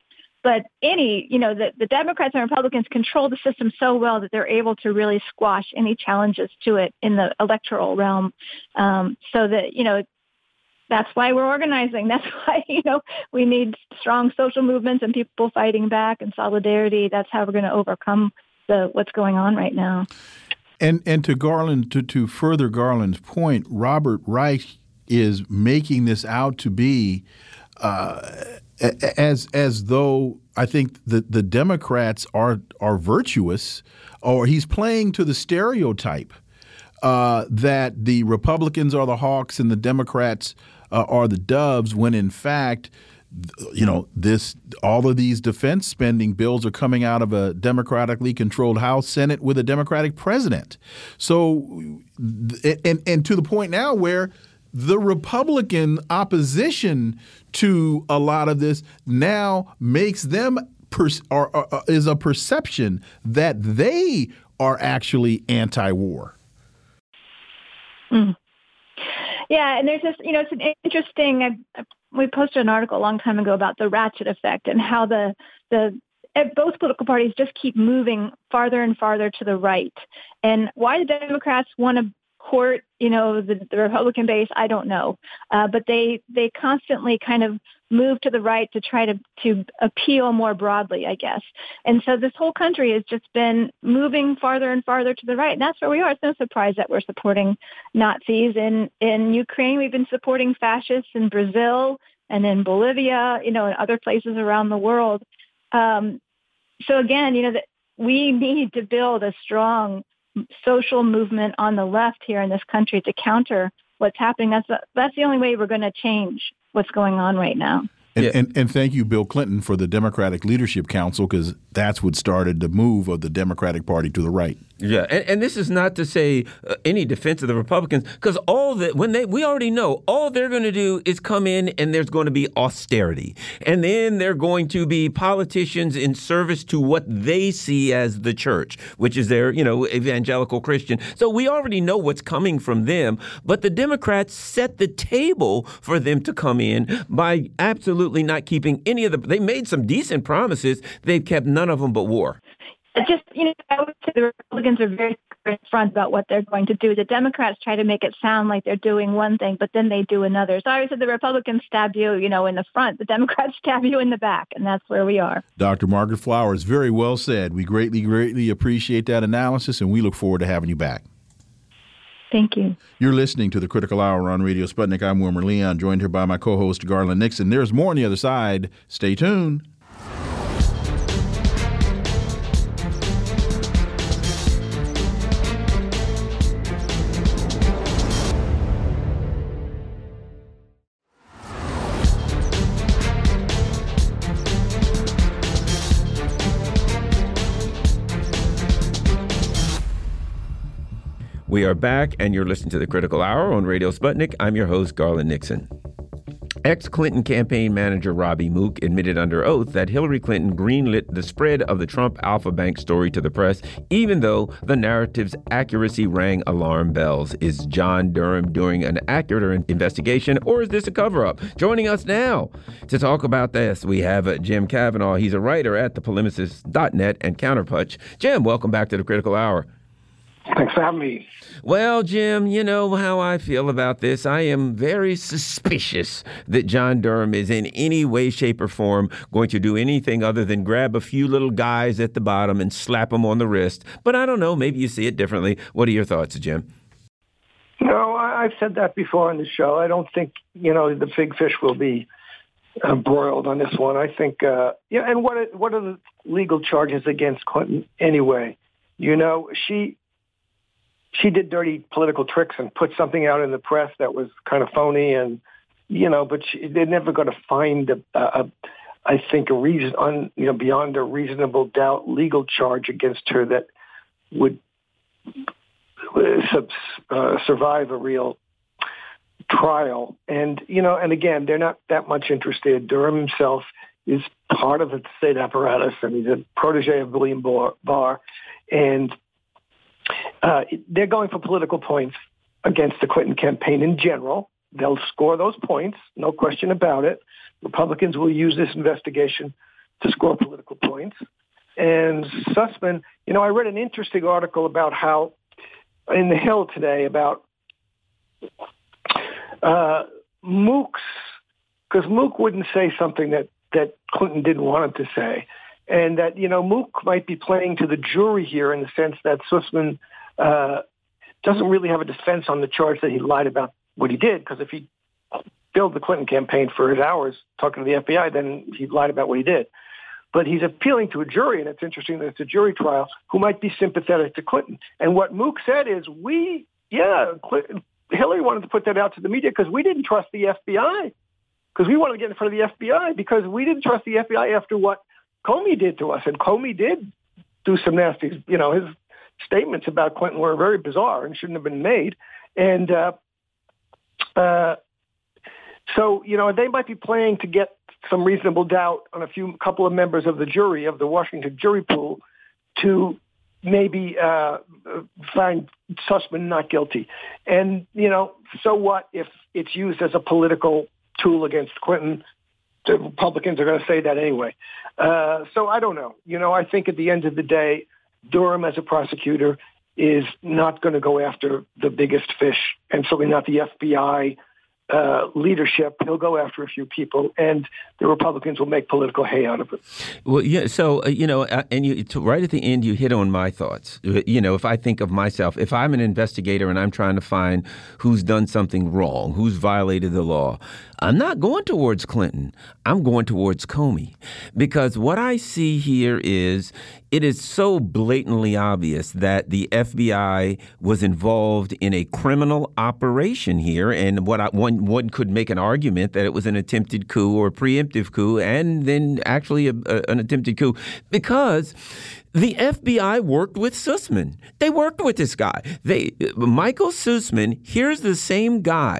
but any, you know, the, the Democrats and Republicans control the system so well that they're able to really squash any challenges to it in the electoral realm. Um, so that, you know, that's why we're organizing. That's why, you know, we need strong social movements and people fighting back and solidarity. That's how we're going to overcome the what's going on right now. And and to Garland, to, to further Garland's point, Robert Reich is making this out to be uh, as as though I think that the Democrats are are virtuous, or he's playing to the stereotype uh, that the Republicans are the hawks and the Democrats uh, are the doves, when in fact, you know, this all of these defense spending bills are coming out of a democratically controlled House, Senate with a Democratic president. So and and to the point now where the Republican opposition to a lot of this now makes them pers- or, or, or is a perception that they are actually anti-war. Mm. Yeah, and there's this, you know, it's an interesting. I, I, we posted an article a long time ago about the ratchet effect and how the the both political parties just keep moving farther and farther to the right. And why the Democrats want to court, you know, the, the Republican base, I don't know. Uh, but they they constantly kind of move to the right to try to, to appeal more broadly, I guess. And so this whole country has just been moving farther and farther to the right. And that's where we are. It's no surprise that we're supporting Nazis in, in Ukraine. We've been supporting fascists in Brazil and in Bolivia, you know, and other places around the world. Um, so again, you know, that we need to build a strong social movement on the left here in this country to counter what's happening. That's the, that's the only way we're going to change what's going on right now. And, yeah. and, and thank you, Bill Clinton, for the Democratic Leadership Council, because that's what started the move of the Democratic Party to the right. Yeah, and, and this is not to say uh, any defense of the Republicans, because all that when they we already know all they're going to do is come in and there's going to be austerity, and then they're going to be politicians in service to what they see as the church, which is their, you know, evangelical Christian. So we already know what's coming from them. But the Democrats set the table for them to come in by absolutely not keeping any of the. They made some decent promises. They've kept none of them but war. Just, you know, I would say the Republicans are very upfront about what they're going to do. The Democrats try to make it sound like they're doing one thing, but then they do another. So I always said the Republicans stab you, you know, in the front. The Democrats stab you in the back, and that's where we are. Doctor Margaret Flowers, very well said. We greatly, greatly appreciate that analysis, and we look forward to having you back. Thank you. You're listening to The Critical Hour on Radio Sputnik. I'm Wilmer Leon, joined here by my co-host, Garland Nixon. There's more on the other side. Stay tuned. We are back, and you're listening to The Critical Hour on Radio Sputnik. I'm your host, Garland Nixon. Ex-Clinton campaign manager Robbie Mook admitted under oath that Hillary Clinton greenlit the spread of the Trump Alpha Bank story to the press, even though the narrative's accuracy rang alarm bells. Is John Durham doing an accurate investigation, or is this a cover-up? Joining us now to talk about this, we have Jim Kavanaugh. He's a writer at the polemicist dot net and Counterpunch. Jim, welcome back to The Critical Hour. Thanks for having me. Well, Jim, you know how I feel about this. I am very suspicious that John Durham is in any way, shape, or form going to do anything other than grab a few little guys at the bottom and slap them on the wrist. But I don't know. Maybe you see it differently. What are your thoughts, Jim? No, I've said that before on the show. I don't think, you know, the big fish will be uh, broiled on this one. I think, uh, yeah, and what are, what are the legal charges against Clinton anyway? You know, she... She did dirty political tricks and put something out in the press that was kind of phony, and you know. But she, they're never going to find, a, a, a, I think, a reason, un, you know, beyond a reasonable doubt, legal charge against her that would uh, survive a real trial. And you know, and again, they're not that much interested. Durham himself is part of the state apparatus, and he's a protege of William Barr, and. Uh, they're going for political points against the Clinton campaign in general. They'll score those points, no question about it. Republicans will use this investigation to score political points. And Sussman, you know, I read an interesting article about how in The Hill today about uh, Mook's, because Mook wouldn't say something that, that Clinton didn't want him to say. And that, you know, Mook might be playing to the jury here in the sense that Sussman uh, doesn't really have a defense on the charge that he lied about what he did, because if he killed the Clinton campaign for his hours talking to the F B I, then he lied about what he did. But he's appealing to a jury, and it's interesting that it's a jury trial, who might be sympathetic to Clinton. And what Mook said is, we, yeah, Clinton, Hillary wanted to put that out to the media because we didn't trust the F B I, because we wanted to get in front of the F B I, because we didn't trust the F B I after what Comey did to us. And Comey did do some nasty, you know, his statements about Clinton were very bizarre and shouldn't have been made. And uh, uh, so, you know, they might be playing to get some reasonable doubt on a few couple of members of the jury, of the Washington jury pool, to maybe uh, find Sussman not guilty. And, you know, so what if it's used as a political tool against Clinton? The Republicans are going to say that anyway. Uh, so I don't know. You know, I think at the end of the day, Durham as a prosecutor is not going to go after the biggest fish, and certainly not the F B I Uh, leadership. He'll go after a few people, and the Republicans will make political hay out of it. Well, yeah. So, uh, you know, uh, and you to, right at the end, you hit on my thoughts. You know, if I think of myself, if I'm an investigator and I'm trying to find who's done something wrong, who's violated the law, I'm not going towards Clinton. I'm going towards Comey, because what I see here is it is so blatantly obvious that the F B I was involved in a criminal operation here. And what I, one one could make an argument that it was an attempted coup or a preemptive coup, and then actually a, a, an attempted coup, because the F B I worked with Sussman. They worked with this guy. They Michael Sussman. Here's the same guy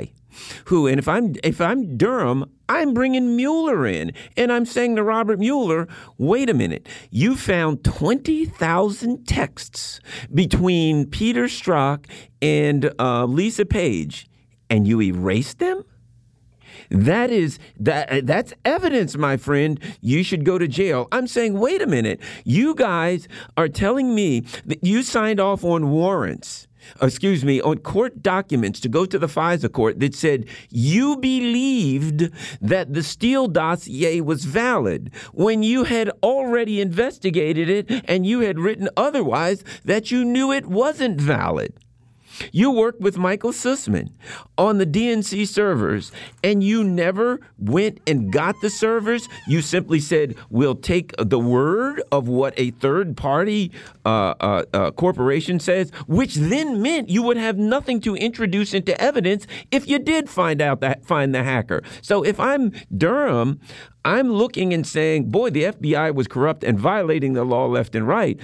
who, and if I'm if I'm Durham, I'm bringing Mueller in, and I'm saying to Robert Mueller, wait a minute, you found twenty thousand texts between Peter Strzok and uh, Lisa Page, and you erased them? That is that that's evidence, my friend. You should go to jail. I'm saying, wait a minute, you guys are telling me that you signed off on warrants, excuse me, on court documents to go to the FISA court that said you believed that the Steele dossier was valid when you had already investigated it and you had written otherwise that you knew it wasn't valid. You worked with Michael Sussman on the D N C servers, and you never went and got the servers. You simply said, we'll take the word of what a third-party uh, uh, uh, corporation says, which then meant you would have nothing to introduce into evidence if you did find out that find the hacker. So if I'm Durham, I'm looking and saying, boy, the F B I was corrupt and violating the law left and right.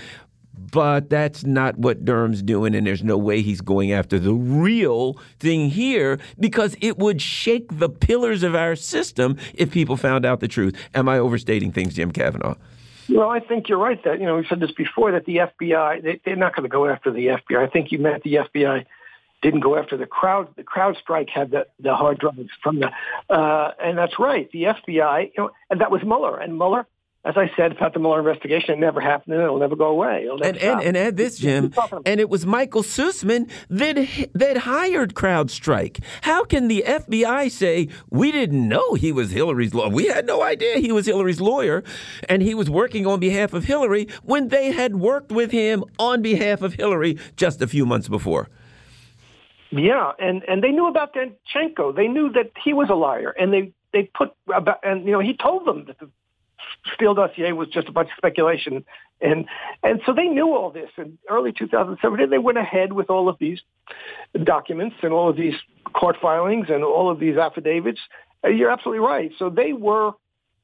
But that's not what Durham's doing, and there's no way he's going after the real thing here, because it would shake the pillars of our system if people found out the truth. Am I overstating things, Jim Kavanaugh? Well, I think you're right that, you know, we've said this before, that the F B I, they, they're not going to go after the F B I. I think you meant the F B I didn't go after the crowd. The CrowdStrike had the, the hard drives from the, uh, and that's right, the F B I, you know, and that was Mueller, and Mueller, as I said about the Mueller investigation, it never happened, and it'll never go away. Never and, and and add this, Jim, and it was Michael Sussman that that hired CrowdStrike. How can the F B I say we didn't know he was Hillary's lawyer? We had no idea he was Hillary's lawyer, and he was working on behalf of Hillary when they had worked with him on behalf of Hillary just a few months before. Yeah, and, and they knew about Danchenko. They knew that he was a liar, and they they put about, and you know, he told them that the Steele dossier was just a bunch of speculation. And and so they knew all this. In early two thousand seventeen, they went ahead with all of these documents and all of these court filings and all of these affidavits. You're absolutely right. So they were,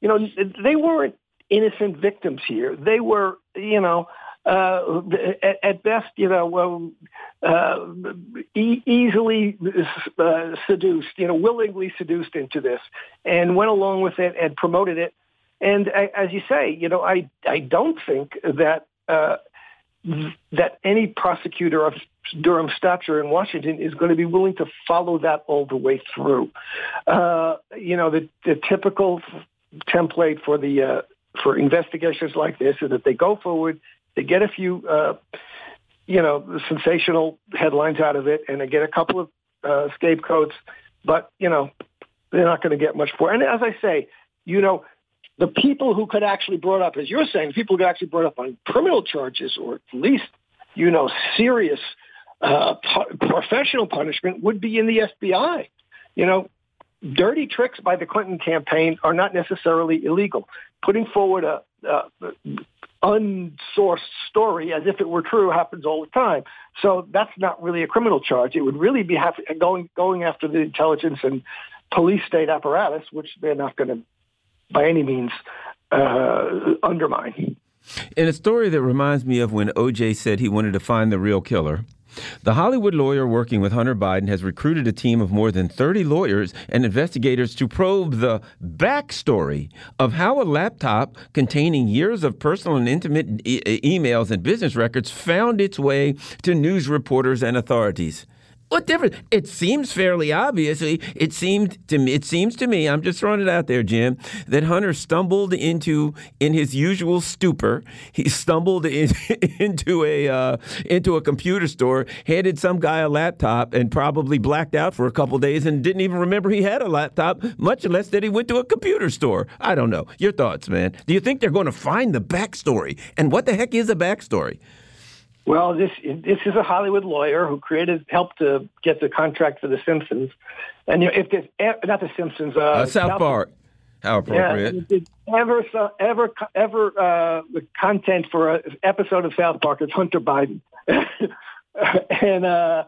you know, they weren't innocent victims here. They were, you know, uh, at, at best, you know, uh, e- easily uh, seduced, you know, willingly seduced into this, and went along with it and promoted it. And as you say, you know, I, I don't think that uh, that any prosecutor of Durham's stature in Washington is going to be willing to follow that all the way through. Uh, you know, the, the typical template for the uh, for investigations like this is that they go forward, they get a few, uh, you know, sensational headlines out of it, and they get a couple of uh, scapegoats, but you know, they're not going to get much for it. And as I say, you know, the people who could actually brought up, as you're saying, people who could actually brought up on criminal charges, or at least, you know, serious uh, p- professional punishment, would be in the F B I. You know, dirty tricks by the Clinton campaign are not necessarily illegal. Putting forward a, a unsourced story as if it were true happens all the time. So that's not really a criminal charge. It would really be happy, going going after the intelligence and police state apparatus, which they're not going to, by any means, uh, undermine. In a story that reminds me of when O J said he wanted to find the real killer, the Hollywood lawyer working with Hunter Biden has recruited a team of more than thirty lawyers and investigators to probe the backstory of how a laptop containing years of personal and intimate e- emails and business records found its way to news reporters and authorities. What difference? It seems fairly obvious. It seemed to me. It seems to me. I'm just throwing it out there, Jim, that Hunter stumbled into, in his usual stupor, he stumbled in, into a uh, into a computer store, handed some guy a laptop, and probably blacked out for a couple of days and didn't even remember he had a laptop, much less that he went to a computer store. I don't know. Your thoughts, man? Do you think they're going to find the backstory? And what the heck is a backstory? Well, this this is a Hollywood lawyer who created, helped to get the contract for The Simpsons, and you know, if there's not The Simpsons, uh, uh, South, South Park, how appropriate. Yeah, if ever ever ever uh, the content for an episode of South Park is Hunter Biden, and uh,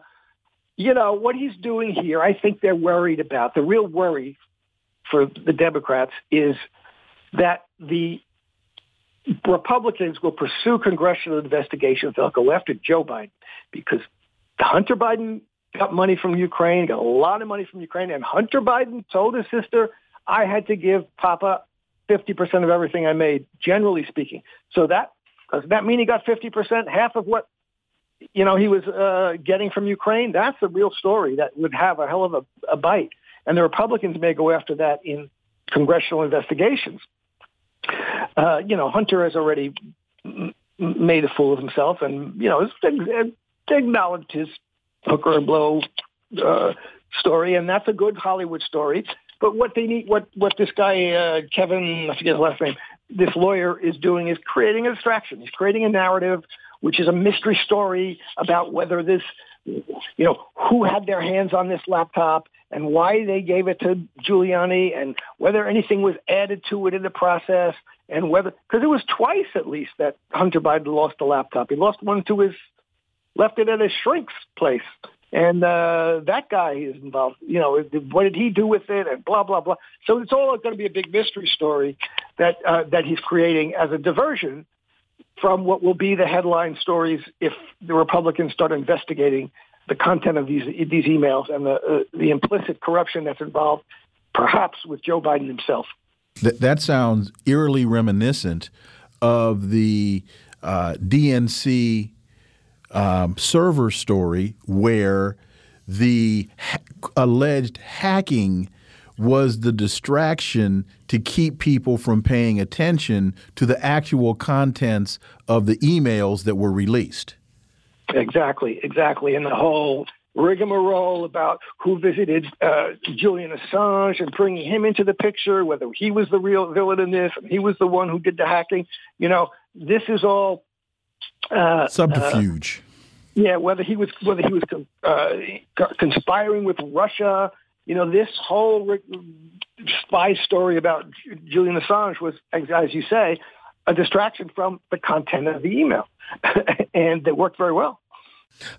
you know what he's doing here. I think they're worried about the real worry for the Democrats is that the Republicans will pursue congressional investigations. They'll go after Joe Biden because Hunter Biden got money from Ukraine, got a lot of money from Ukraine, and Hunter Biden told his sister, I had to give Papa fifty percent of everything I made, generally speaking. So that does that mean he got fifty percent, half of what you know he was uh, getting from Ukraine? That's a real story that would have a hell of a, a bite. And the Republicans may go after that in congressional investigations. Uh, you know, Hunter has already m- made a fool of himself and, you know, acknowledged his hooker and blow uh, story. And that's a good Hollywood story. But what they need, what, what this guy, uh, Kevin, I forget his last name, this lawyer is doing is creating a distraction. He's creating a narrative, which is a mystery story about whether this, you know, who had their hands on this laptop and why they gave it to Giuliani and whether anything was added to it in the process and whether, because it was twice at least that Hunter Biden lost the laptop. He lost one to his, left it at his shrink's place. And uh, that guy is involved, you know, what did he do with it and blah, blah, blah. So it's all going to be a big mystery story that uh, that he's creating as a diversion from what will be the headline stories if the Republicans start investigating the content of these these emails and the uh, the implicit corruption that's involved, perhaps with Joe Biden himself. Th- that sounds eerily reminiscent of the uh, D N C um, server story where the ha- alleged hacking was the distraction to keep people from paying attention to the actual contents of the emails that were released. Exactly, exactly. And the whole rigmarole about who visited uh, Julian Assange and bringing him into the picture, whether he was the real villain in this, and he was the one who did the hacking. You know, this is all uh, subterfuge. Uh, yeah, whether he was whether he was uh, conspiring with Russia. You know, this whole spy story about Julian Assange was, as you say, a distraction from the content of the email. And it worked very well.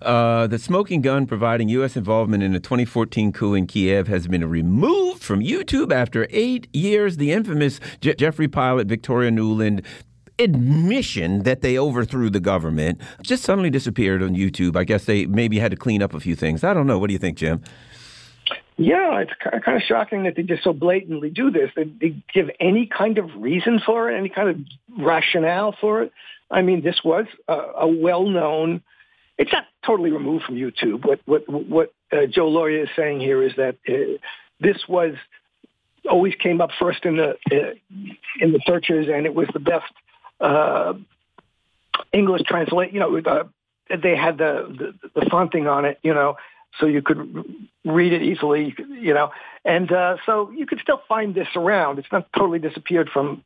Uh, the smoking gun providing U S involvement in the twenty fourteen coup in Kiev has been removed from YouTube after eight years. The infamous Je- Jeffrey Pilot, Victoria Nuland admission that they overthrew the government just suddenly disappeared on YouTube. I guess they maybe had to clean up a few things. I don't know. What do you think, Jim? Yeah, it's kind of shocking that they just so blatantly do this. They, they give any kind of reason for it, any kind of rationale for it. I mean, this was a, a well-known. It's not totally removed from YouTube. What what what uh, Joe Loria is saying here is that uh, this was always came up first in the uh, in the searches, and it was the best uh, English translate. You know, uh, they had the, the the fonting on it. You know. So you could read it easily, you know, and uh, so you could still find this around. It's not totally disappeared from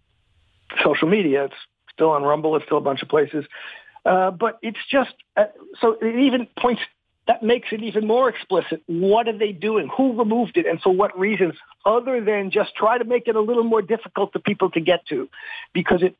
social media. It's still on Rumble. It's still a bunch of places. Uh, but it's just uh, so it even points that makes it even more explicit. What are they doing? Who removed it? And for what reasons? Other than just try to make it a little more difficult for people to get to, because it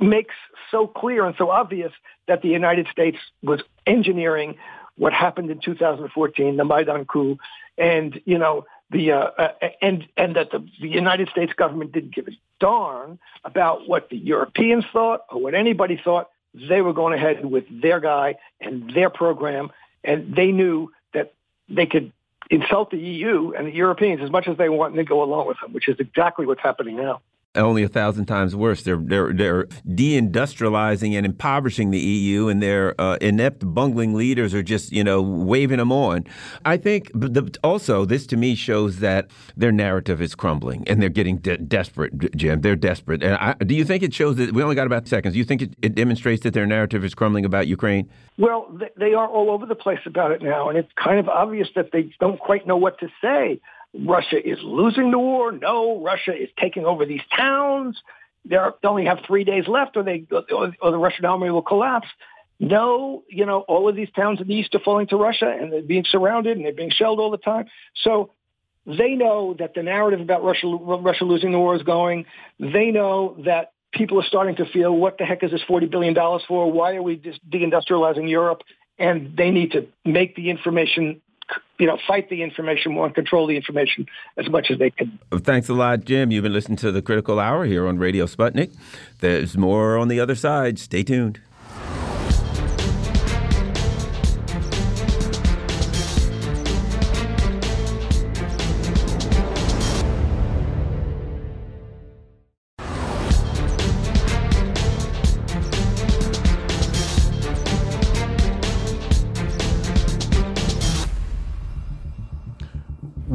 makes so clear and so obvious that the United States was engineering what happened in two thousand fourteen, the Maidan coup, and, you know, the uh, uh, and and that the, the United States government didn't give a darn about what the Europeans thought or what anybody thought. They were going ahead with their guy and their program, and they knew that they could insult the E U and the Europeans as much as they want, and they go along with them, which is exactly what's happening now. Only a thousand times worse. They're they're they're deindustrializing and impoverishing the E U, and their uh, inept, bungling leaders are just, you know, waving them on. I think the, also this to me shows that their narrative is crumbling, and they're getting de desperate. Jim, they're desperate. And I, do you think it shows that? We only got about seconds. Do you think it, it demonstrates that their narrative is crumbling about Ukraine? Well, th they are all over the place about it now, and it's kind of obvious that they don't quite know what to say. Russia is losing the war. No, Russia is taking over these towns. They only have three days left, or they, or, or the Russian army will collapse. No, you know, all of these towns in the east are falling to Russia, and they're being surrounded, and they're being shelled all the time. So they know that the narrative about Russia, Russia losing the war is going. They know that people are starting to feel, what the heck is this forty billion dollars for? Why are we just deindustrializing Europe? And they need to make the information, you know, fight the information war and control the information as much as they can. Thanks a lot, Jim. You've been listening to The Critical Hour here on Radio Sputnik. There's more on the other side. Stay tuned.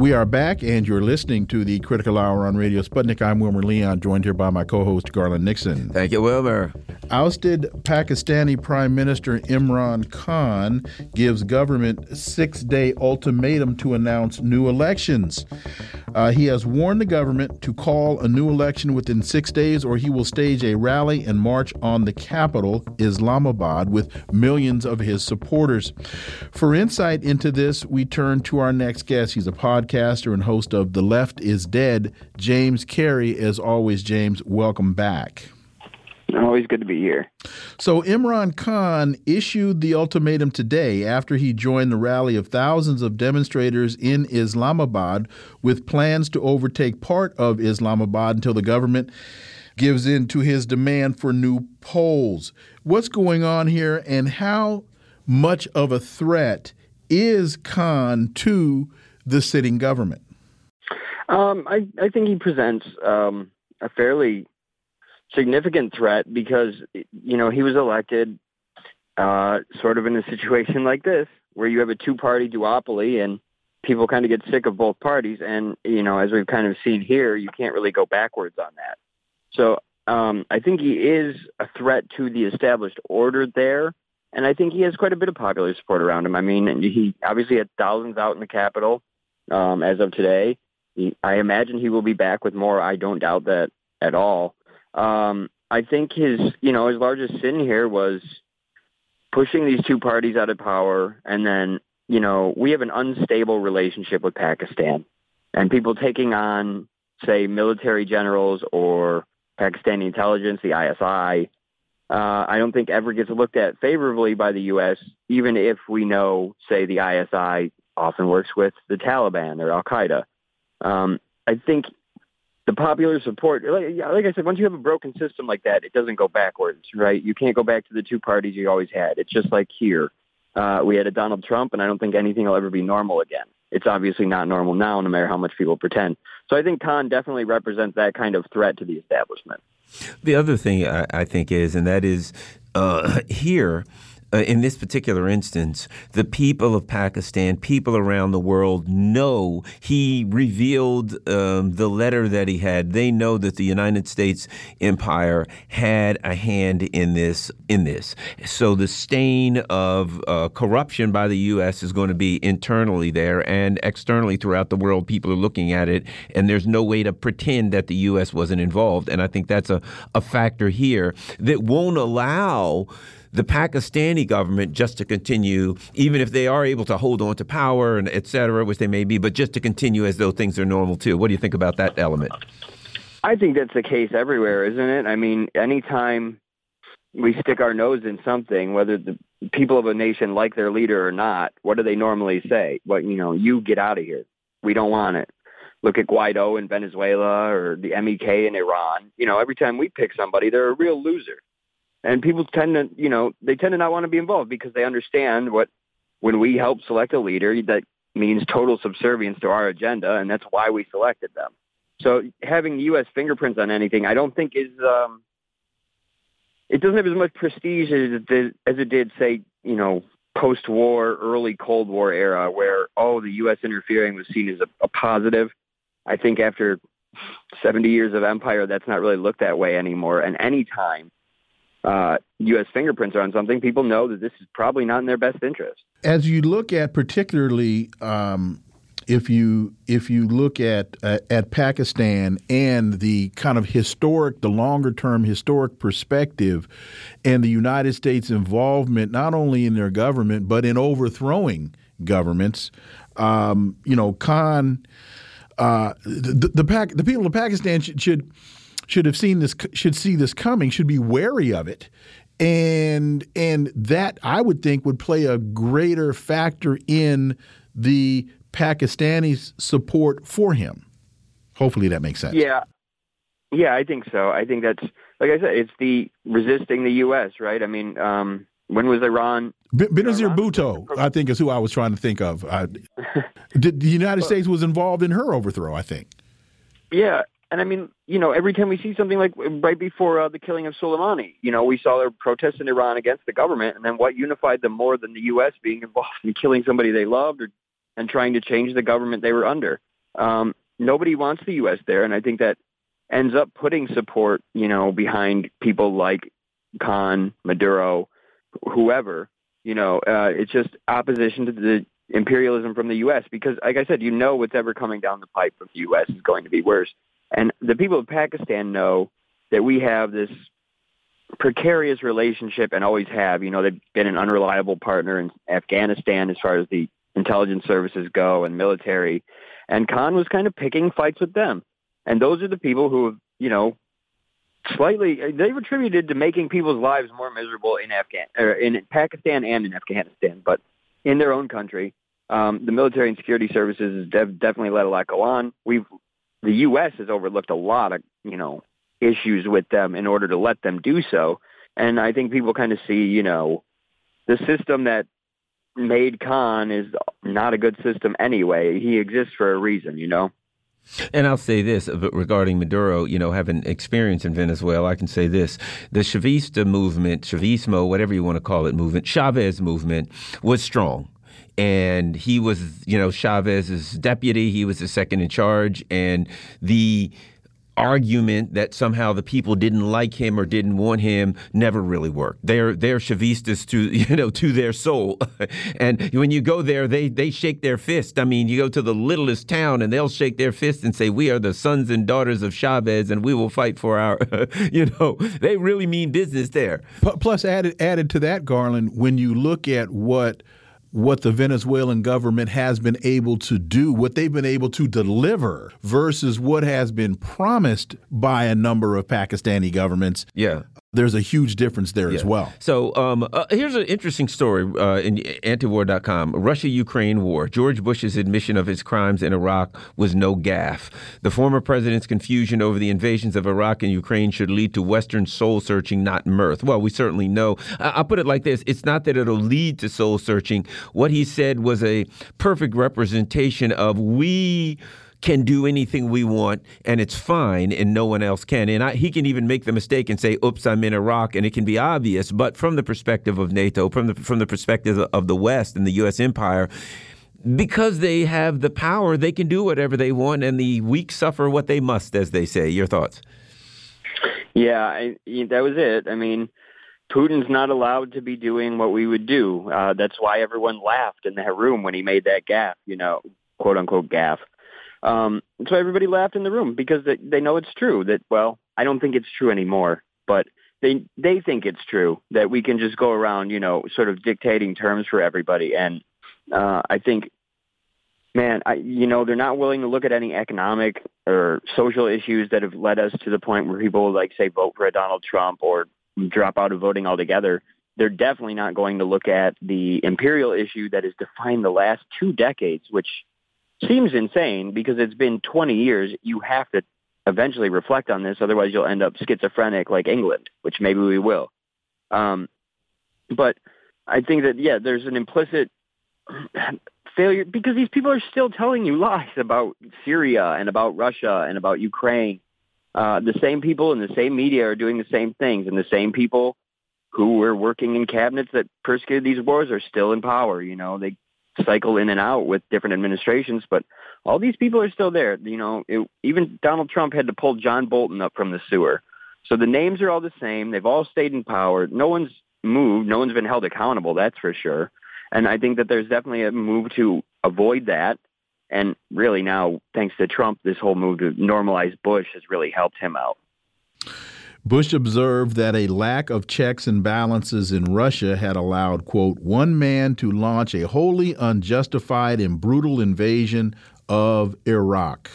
We are back, and you're listening to The Critical Hour on Radio Sputnik. I'm Wilmer Leon, joined here by my co-host, Garland Nixon. Thank you, Wilmer. Ousted Pakistani Prime Minister Imran Khan gives government six-day ultimatum to announce new elections. Uh, he has warned the government to call a new election within six days, or he will stage a rally and march on the capital, Islamabad, with millions of his supporters. For insight into this, we turn to our next guest. He's a podcast Podcaster and host of The Left is Dead, James Carey. As always, James, welcome back. Always good to be here. So Imran Khan issued the ultimatum today after he joined the rally of thousands of demonstrators in Islamabad with plans to overtake part of Islamabad until the government gives in to his demand for new polls. What's going on here, and how much of a threat is Khan to the sitting government? Um, I, I think he presents um, a fairly significant threat because, you know, he was elected uh, sort of in a situation like this where you have a two-party duopoly and people kind of get sick of both parties. And, you know, as we've kind of seen here, you can't really go backwards on that. So um, I think he is a threat to the established order there. And I think he has quite a bit of popular support around him. I mean, he obviously had thousands out in the Capitol. Um, as of today, he, I imagine he will be back with more. I don't doubt that at all. Um, I think his, you know, his largest sin here was pushing these two parties out of power. And then, you know, we have an unstable relationship with Pakistan, and people taking on, say, military generals or Pakistani intelligence, the I S I. Uh, I don't think ever gets looked at favorably by the U S, even if we know, say, the I S I often works with the Taliban or Al-Qaeda. Um, I think the popular support, like, like I said, once you have a broken system like that, it doesn't go backwards, right? You can't go back to the two parties you always had. It's just like here. Uh, we had a Donald Trump, and I don't think anything will ever be normal again. It's obviously not normal now, no matter how much people pretend. So I think Khan definitely represents that kind of threat to the establishment. The other thing I, I think is, and that is uh, here, uh, in this particular instance, the people of Pakistan, people around the world know he revealed um, the letter that he had. They know that the United States empire had a hand in this. In this, so the stain of uh, corruption by the U S is going to be internally there, and externally throughout the world, people are looking at it, and there's no way to pretend that the U S wasn't involved. And I think that's a, a factor here that won't allow the Pakistani government just to continue, even if they are able to hold on to power and et cetera, which they may be, but just to continue as though things are normal too. What do you think about that element? I think that's the case everywhere, isn't it? I mean, anytime we stick our nose in something, whether the people of a nation like their leader or not, what do they normally say? Well, you know, you get out of here. We don't want it. Look at Guaido in Venezuela or the M E K in Iran. You know, every time we pick somebody, they're a real loser. And people tend to, you know, they tend to not want to be involved because they understand what, when we help select a leader, that means total subservience to our agenda, and that's why we selected them. So having U S fingerprints on anything, I don't think is, um, it doesn't have as much prestige as it did, as it did say, you know, post-war, early Cold War era where, oh, the U S interfering was seen as a, a positive. I think after seventy years of empire, that's not really looked that way anymore. And any time uh, U S fingerprints are on something, people know that this is probably not in their best interest. As you look at particularly um, if you if you look at uh, at Pakistan and the kind of historic, the longer term historic perspective and the United States involvement, not only in their government, but in overthrowing governments, um, you know, Khan... Uh, the the, Pac, the people of Pakistan should, should should have seen this, should see this coming, should be wary of it, and and that I would think would play a greater factor in the Pakistanis' support for him. Hopefully that makes sense. Yeah, yeah, I think so. I think that's, like I said, it's the resisting the U S, right? I mean, um, when was Iran? Benazir Bhutto, I think, is who I was trying to think of. I, the United States was involved in her overthrow, I think. Yeah, and I mean, you know, every time we see something like right before uh, the killing of Soleimani, you know, we saw their protests in Iran against the government, and then what unified them more than the U S being involved in killing somebody they loved or, and trying to change the government they were under? Um, nobody wants the U S there, and I think that ends up putting support, you know, behind people like Khan, Maduro, whoever. You know, uh, it's just opposition to the imperialism from the U S because, like I said, you know what's ever coming down the pipe from the U S is going to be worse. And the people of Pakistan know that we have this precarious relationship and always have. You know, they've been an unreliable partner in Afghanistan as far as the intelligence services go and military. And Khan was kind of picking fights with them. And those are the people who have, you know, slightly, they've attributed to making people's lives more miserable in Afghan, or in Pakistan and in Afghanistan, but in their own country, um, the military and security services have definitely let a lot go on. We've, the U S has overlooked a lot of, you know, issues with them in order to let them do so. And I think people kind of see, you know, the system that made Khan is not a good system anyway. He exists for a reason, you know. And I'll say this regarding Maduro, you know, having experience in Venezuela, I can say this. The Chavista movement, Chavismo, whatever you want to call it, movement, Chavez movement was strong. And he was, you know, Chavez's deputy. He was the second in charge. And the argument that somehow the people didn't like him or didn't want him never really worked. They're they're Chavistas to, you know, to their soul. And when you go there, they they shake their fist. I mean, you go to the littlest town and they'll shake their fist and say, we are the sons and daughters of Chavez and we will fight for our, you know, they really mean business there. Plus added added to that, Garland, when you look at what what the Venezuelan government has been able to do, what they've been able to deliver versus what has been promised by a number of Pakistani governments. Yeah. There's a huge difference there yeah. as well. So um, uh, here's an interesting story uh, in antiwar dot com. Russia-Ukraine war. George Bush's admission of his crimes in Iraq was no gaffe. The former president's confusion over the invasions of Iraq and Ukraine should lead to Western soul-searching, not mirth. Well, we certainly know. I I'll put it like this. It's not that it'll lead to soul-searching. What he said was a perfect representation of we can do anything we want, and it's fine, and no one else can. And I, he can even make the mistake and say, oops, I'm in Iraq, and it can be obvious. But from the perspective of NATO, from the from the perspective of the West and the U S empire, because they have the power, they can do whatever they want, and the weak suffer what they must, as they say. Your thoughts? Yeah, I, that was it. I mean, Putin's not allowed to be doing what we would do. Uh, that's why everyone laughed in that room when he made that gaffe, you know, quote-unquote gaffe. Um, so everybody laughed in the room because they, they know it's true that, well, I don't think it's true anymore, but they they think it's true that we can just go around, you know, sort of dictating terms for everybody. And uh, I think, man, I, you know, they're not willing to look at any economic or social issues that have led us to the point where people, like, say, vote for a Donald Trump or drop out of voting altogether. They're definitely not going to look at the imperial issue that has defined the last two decades, which seems insane because it's been twenty years. You have to eventually reflect on this. Otherwise, you'll end up schizophrenic like England, which maybe we will. Um, but I think that, yeah, there's an implicit failure because these people are still telling you lies about Syria and about Russia and about Ukraine. Uh, the same people in the same media are doing the same things, and the same people who were working in cabinets that persecuted these wars are still in power. You know, they cycle in and out with different administrations, but all these people are still there. You know, it, even Donald Trump had to pull John Bolton up from the sewer. So the names are all the same. They've all stayed in power. No one's moved. No one's been held accountable. That's for sure. And I think that there's definitely a move to avoid that. And really now, thanks to Trump, this whole move to normalize Bush has really helped him out. Bush observed that a lack of checks and balances in Russia had allowed, quote, one man to launch a wholly unjustified and brutal invasion of Iraq.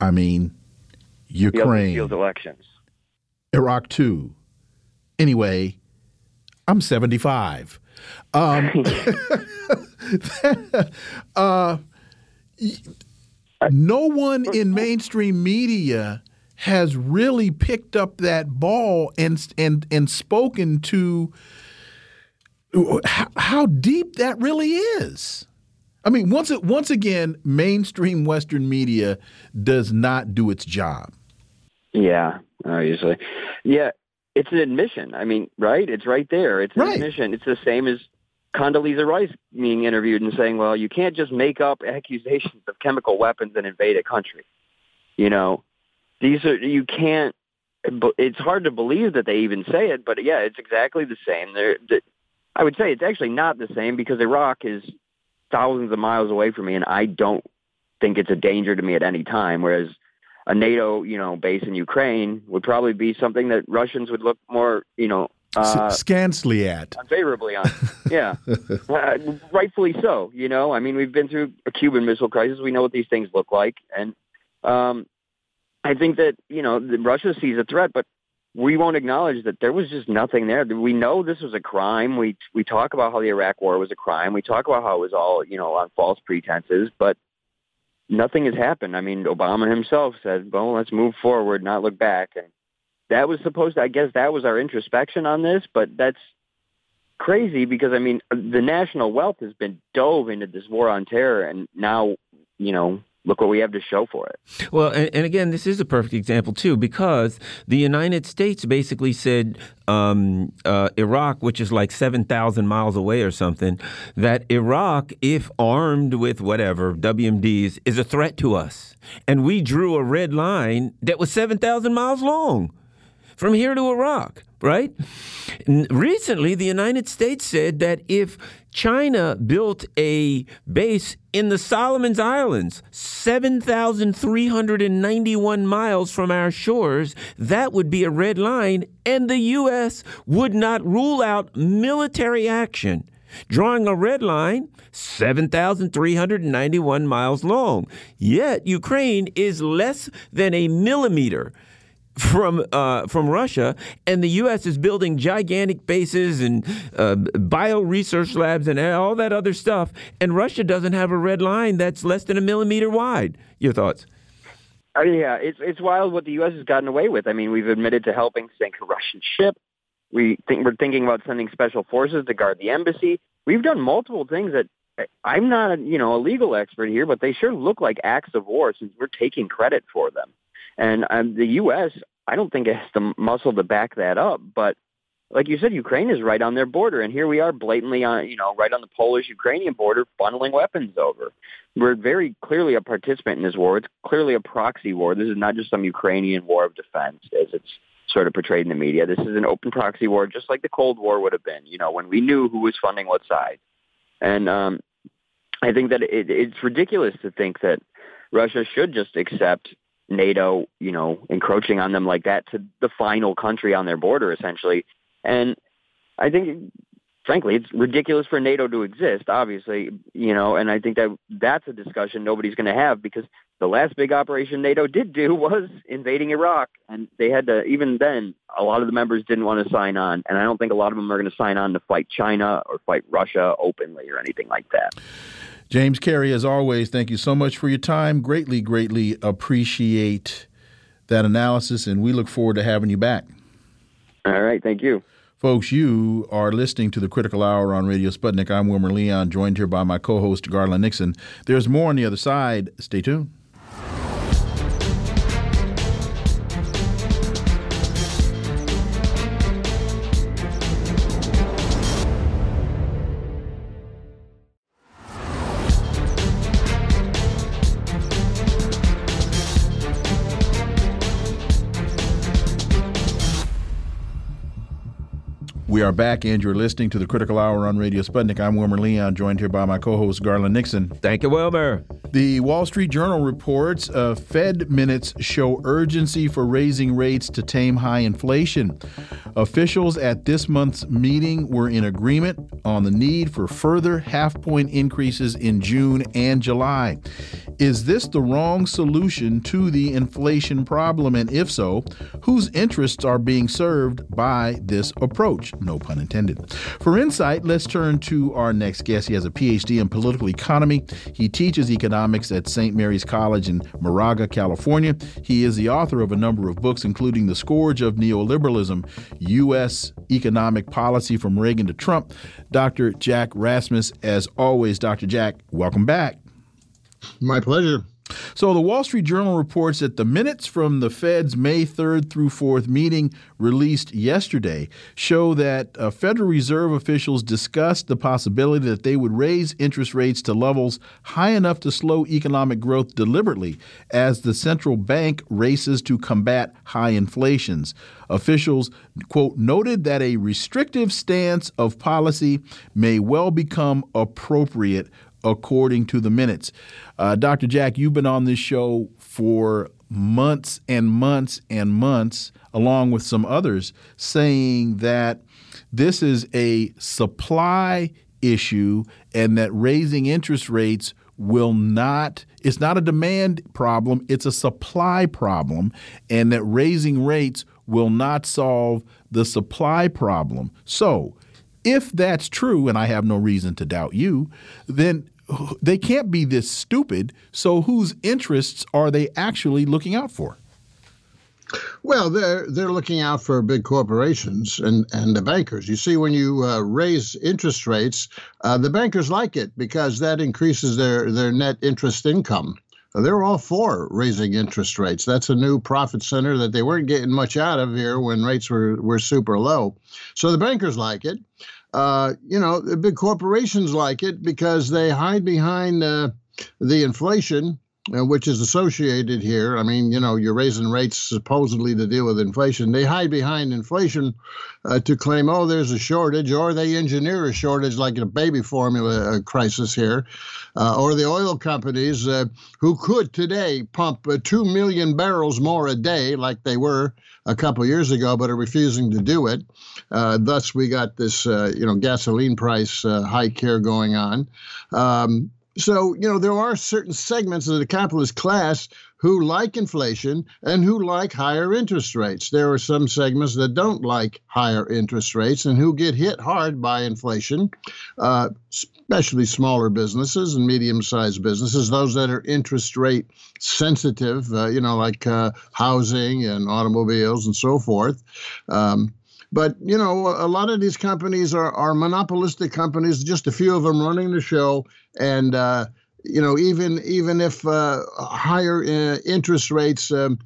I mean, Ukraine. Steele's elections. Iraq too. Anyway, I'm seventy-five. Um, uh, no one in mainstream media has really picked up that ball and and and spoken to how, how deep that really is. I mean, once it, once again, mainstream Western media does not do its job. Yeah, uh, usually, yeah, it's an admission. I mean, right? It's right there. It's an right. admission. It's the same as Condoleezza Rice being interviewed and saying, "Well, you can't just make up accusations of chemical weapons and invade a country," you know. These are, you can't, it's hard to believe that they even say it, but yeah, it's exactly the same. They're, they, I would say it's actually not the same because Iraq is thousands of miles away from me and I don't think it's a danger to me at any time. Whereas a NATO, you know, base in Ukraine would probably be something that Russians would look more, you know, uh, scantily at. Unfavorably on. Yeah. uh, rightfully so. You know, I mean, we've been through a Cuban Missile Crisis. We know what these things look like. And, um, I think that, you know, Russia sees a threat, but we won't acknowledge that there was just nothing there. We know this was a crime. We we talk about how the Iraq war was a crime. We talk about how it was all, you know, on false pretenses, but nothing has happened. I mean, Obama himself said, well, let's move forward, not look back. And that was supposed to, I guess that was our introspection on this, but that's crazy because, I mean, the national wealth has been dove into this war on terror, and now, you know, look what we have to show for it. Well, and, and again, this is a perfect example, too, because the United States basically said um, uh, Iraq, which is like seven thousand miles away or something, that Iraq, if armed with whatever, W M Ds, is a threat to us. And we drew a red line that was seven thousand miles long from here to Iraq. Right? Recently, the United States said that if China built a base in the Solomon Islands, seven thousand three hundred ninety-one miles from our shores, that would be a red line, and the U S would not rule out military action, drawing a red line seven thousand three hundred ninety-one miles long. Yet Ukraine is less than a millimeter from uh, from Russia, and the U S is building gigantic bases and uh, bio-research labs and all that other stuff, and Russia doesn't have a red line that's less than a millimeter wide. Your thoughts? Uh, yeah, it's it's wild what the U S has gotten away with. I mean, we've admitted to helping sink a Russian ship. We think, we're thinking about sending special forces to guard the embassy. We've done multiple things that, I'm not, you know, a legal expert here, but they sure look like acts of war since we're taking credit for them. And um, the U S, I don't think it has the muscle to back that up. But like you said, Ukraine is right on their border. And here we are blatantly on, you know, right on the Polish-Ukrainian border, bundling weapons over. We're very clearly a participant in this war. It's clearly a proxy war. This is not just some Ukrainian war of defense, as it's sort of portrayed in the media. This is an open proxy war, just like the Cold War would have been, you know, when we knew who was funding what side. And um, I think that it, it's ridiculous to think that Russia should just accept NATO, you know, encroaching on them like that to the final country on their border, essentially. And I think, frankly, it's ridiculous for NATO to exist, obviously, you know, and I think that that's a discussion nobody's going to have, because the last big operation NATO did do was invading Iraq, and they had to, even then, a lot of the members didn't want to sign on, and I don't think a lot of them are going to sign on to fight China or fight Russia openly or anything like that. James Carey, as always, thank you so much for your time. Greatly, greatly appreciate that analysis, and we look forward to having you back. All right, thank you. Folks, you are listening to The Critical Hour on Radio Sputnik. I'm Wilmer Leon, joined here by my co-host, Garland Nixon. There's more on the other side. Stay tuned. We are back, and you're listening to The Critical Hour on Radio Sputnik. I'm Wilmer Leon, joined here by my co-host, Garland Nixon. Thank you, Wilmer. The Wall Street Journal reports uh, Fed minutes show urgency for raising rates to tame high inflation. Officials at this month's meeting were in agreement on the need for further half-point increases in June and July. Is this the wrong solution to the inflation problem? And if so, whose interests are being served by this approach? No pun intended. For insight, let's turn to our next guest. He has a P H D in political economy. He teaches economics at Saint Mary's College in Moraga, California. He is the author of a number of books, including The Scourge of Neoliberalism, U S Economic Policy from Reagan to Trump. Doctor Jack Rasmus, as always. Doctor Jack, welcome back. My pleasure. So the Wall Street Journal reports that the minutes from the Fed's May third through fourth meeting released yesterday show that uh, Federal Reserve officials discussed the possibility that they would raise interest rates to levels high enough to slow economic growth deliberately as the central bank races to combat high inflations. Officials, quote, noted that a restrictive stance of policy may well become appropriate, according to the minutes. Uh, Doctor Jack, you've been on this show for months and months and months, along with some others, saying that this is a supply issue and that raising interest rates will not, it's not a demand problem, it's a supply problem, and that raising rates will not solve the supply problem. So, if that's true, and I have no reason to doubt you, then they can't be this stupid. So whose interests are they actually looking out for? Well, they're they're looking out for big corporations and, and the bankers. You see, when you uh, raise interest rates, uh, the bankers like it because that increases their, their net interest income. They're all for raising interest rates. That's a new profit center that they weren't getting much out of here when rates were, were super low. So the bankers like it. Uh, you know, the big corporations like it because they hide behind uh, the inflation, uh, which is associated here. I mean, you know, you're raising rates supposedly to deal with inflation. They hide behind inflation uh, to claim, oh, there's a shortage, or they engineer a shortage like a baby formula crisis here. Uh, or the oil companies uh, who could today pump uh, two million barrels more a day like they were a couple years ago, but are refusing to do it. Uh, thus, we got this, uh, you know, gasoline price uh, hike here going on. Um, so, you know, there are certain segments of the capitalist class who like inflation and who like higher interest rates. There are some segments that don't like higher interest rates and who get hit hard by inflation, uh, especially smaller businesses and medium-sized businesses, those that are interest rate sensitive, uh, you know, like uh, housing and automobiles and so forth. Um, but, you know, a lot of these companies are, are monopolistic companies, just a few of them running the show, and uh, you know, even even if uh, higher uh, interest rates, um,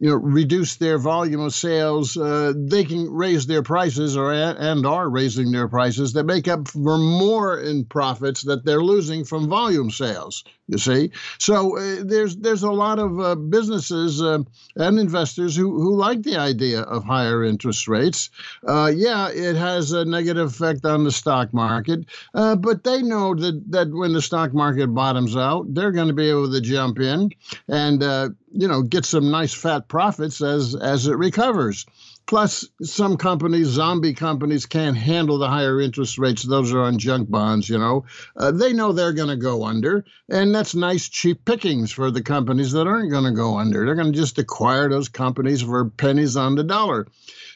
you know, reduce their volume of sales, uh, they can raise their prices, or and are raising their prices. They make up for more in profits that they're losing from volume sales. you see. So uh, there's there's a lot of uh, businesses uh, and investors who, who like the idea of higher interest rates. Uh, yeah, it has a negative effect on the stock market, uh, but they know that, that when the stock market bottoms out, they're going to be able to jump in and uh, you know, get some nice fat profits as as it recovers. Plus, some companies, zombie companies, can't handle the higher interest rates. Those are on junk bonds, you know. Uh, they know they're going to go under, and that's nice cheap pickings for the companies that aren't going to go under. They're going to just acquire those companies for pennies on the dollar.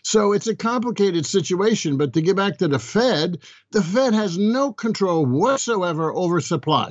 So it's a complicated situation, but to get back to the Fed, the Fed has no control whatsoever over supply.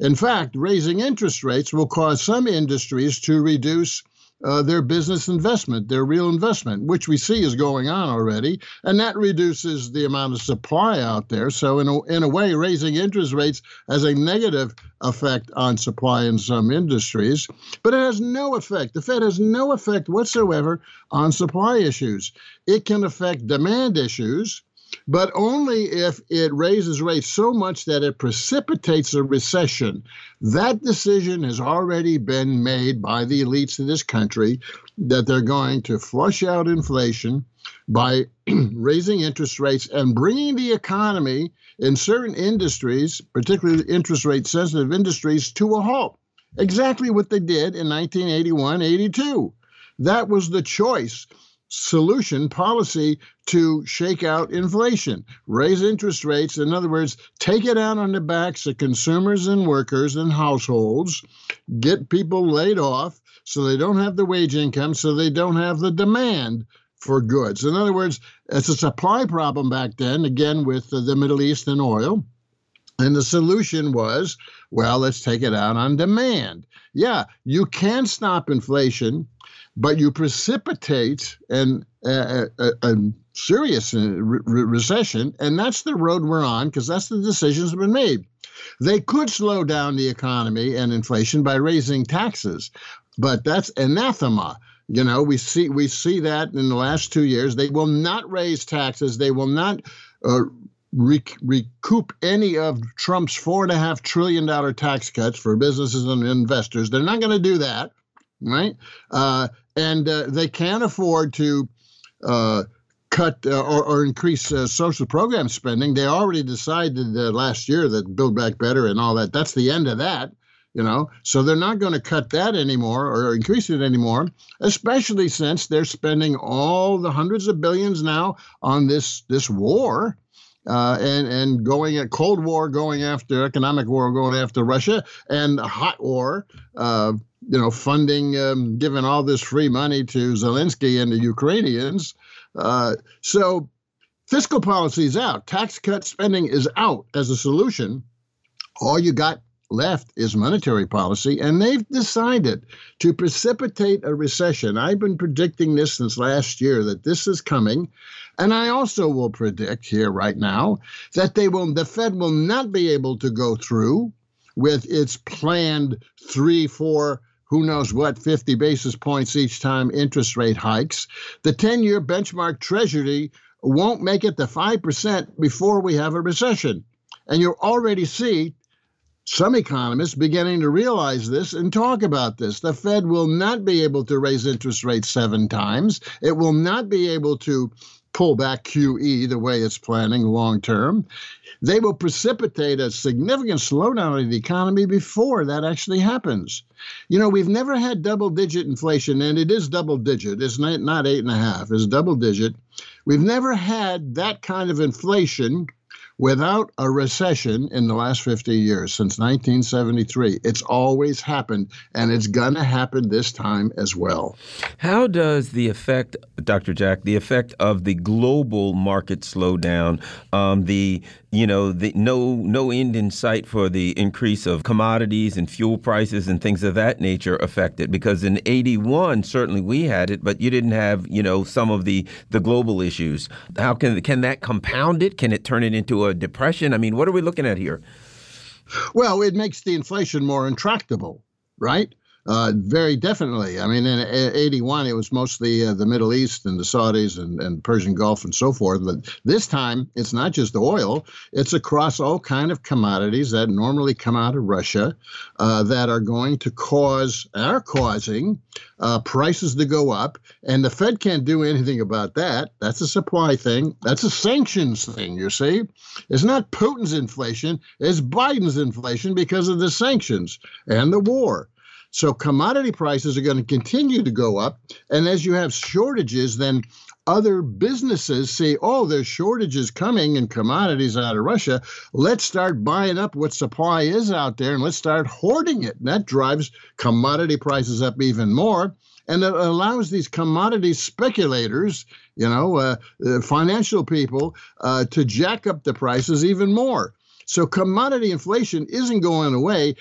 In fact, raising interest rates will cause some industries to reduce Uh, their business investment, their real investment, which we see is going on already, and that reduces the amount of supply out there. So in a, in a way, raising interest rates has a negative effect on supply in some industries, but it has no effect. The Fed has no effect whatsoever on supply issues. It can affect demand issues, but only if it raises rates so much that it precipitates a recession. That decision has already been made by the elites of this country, that they're going to flush out inflation by raising interest rates and bringing the economy in certain industries, particularly interest rate sensitive industries, to a halt. Exactly what they did in nineteen eighty-one eighty-two. That was the choice. Solution policy to shake out inflation, raise interest rates. In other words, take it out on the backs of consumers and workers and households, get people laid off so they don't have the wage income, so they don't have the demand for goods. In other words, it's a supply problem back then, again, with the Middle East and oil. And the solution was, well, let's take it out on demand. Yeah, you can stop inflation, but you precipitate an, a, a, a serious re- recession, and that's the road we're on, because that's the decisions that have been made. They could slow down the economy and inflation by raising taxes, but that's anathema. You know, we see we see that in the last two years. They will not raise taxes. They will not uh, recoup any of Trump's four and a half trillion dollar tax cuts for businesses and investors. They're not going to do that, right? Uh, and uh, they can't afford to uh, cut uh, or, or increase uh, social program spending. They already decided uh, last year that Build Back Better and all that, that's the end of that. You know, so they're not going to cut that anymore or increase it anymore, especially since they're spending all the hundreds of billions now on this this war. Uh, and, and going at Cold War, going after economic war, going after Russia, and hot war, uh, you know, funding, um, giving all this free money to Zelensky and the Ukrainians. Uh, so fiscal policy is out. Tax cut spending is out as a solution. All you got left is monetary policy, and they've decided to precipitate a recession. I've been predicting this since last year, that this is coming. And I also will predict here right now that they will, the Fed will not be able to go through with its planned three, four, who knows what, fifty basis points each time interest rate hikes. The ten-year benchmark treasury won't make it to five percent before we have a recession. And you already see some economists beginning to realize this and talk about this. The Fed will not be able to raise interest rates seven times. It will not be able to pull back Q E the way it's planning long term. They will precipitate a significant slowdown in the economy before that actually happens. You know, we've never had double digit inflation, and it is double digit. It's not, not eight and a half. It's double digit. We've never had that kind of inflation without a recession in the last fifty years, since nineteen seventy-three. It's always happened, and it's going to happen this time as well. How does the effect, Doctor Jack, the effect of the global market slowdown, um, the you know, the no no end in sight for the increase of commodities and fuel prices and things of that nature affect it? Because in eighty-one, certainly we had it, but you didn't have, you know, some of the the global issues. How can can that compound it? Can it turn it into a depression? I mean, what are we looking at here? Well, it makes the inflation more intractable, right? Uh, very definitely. I mean, in eighty-one, it was mostly uh, the Middle East and the Saudis and, and Persian Gulf and so forth. But this time, it's not just the oil. It's across all kind of commodities that normally come out of Russia uh, that are going to cause, are causing uh, prices to go up. And the Fed can't do anything about that. That's a supply thing. That's a sanctions thing, you see. It's not Putin's inflation. It's Biden's inflation because of the sanctions and the war. So commodity prices are going to continue to go up. And as you have shortages, then other businesses say, oh, there's shortages coming in commodities out of Russia. Let's start buying up what supply is out there and let's start hoarding it. And that drives commodity prices up even more. And it allows these commodity speculators, you know, uh, uh, financial people uh, to jack up the prices even more. So commodity inflation isn't going away.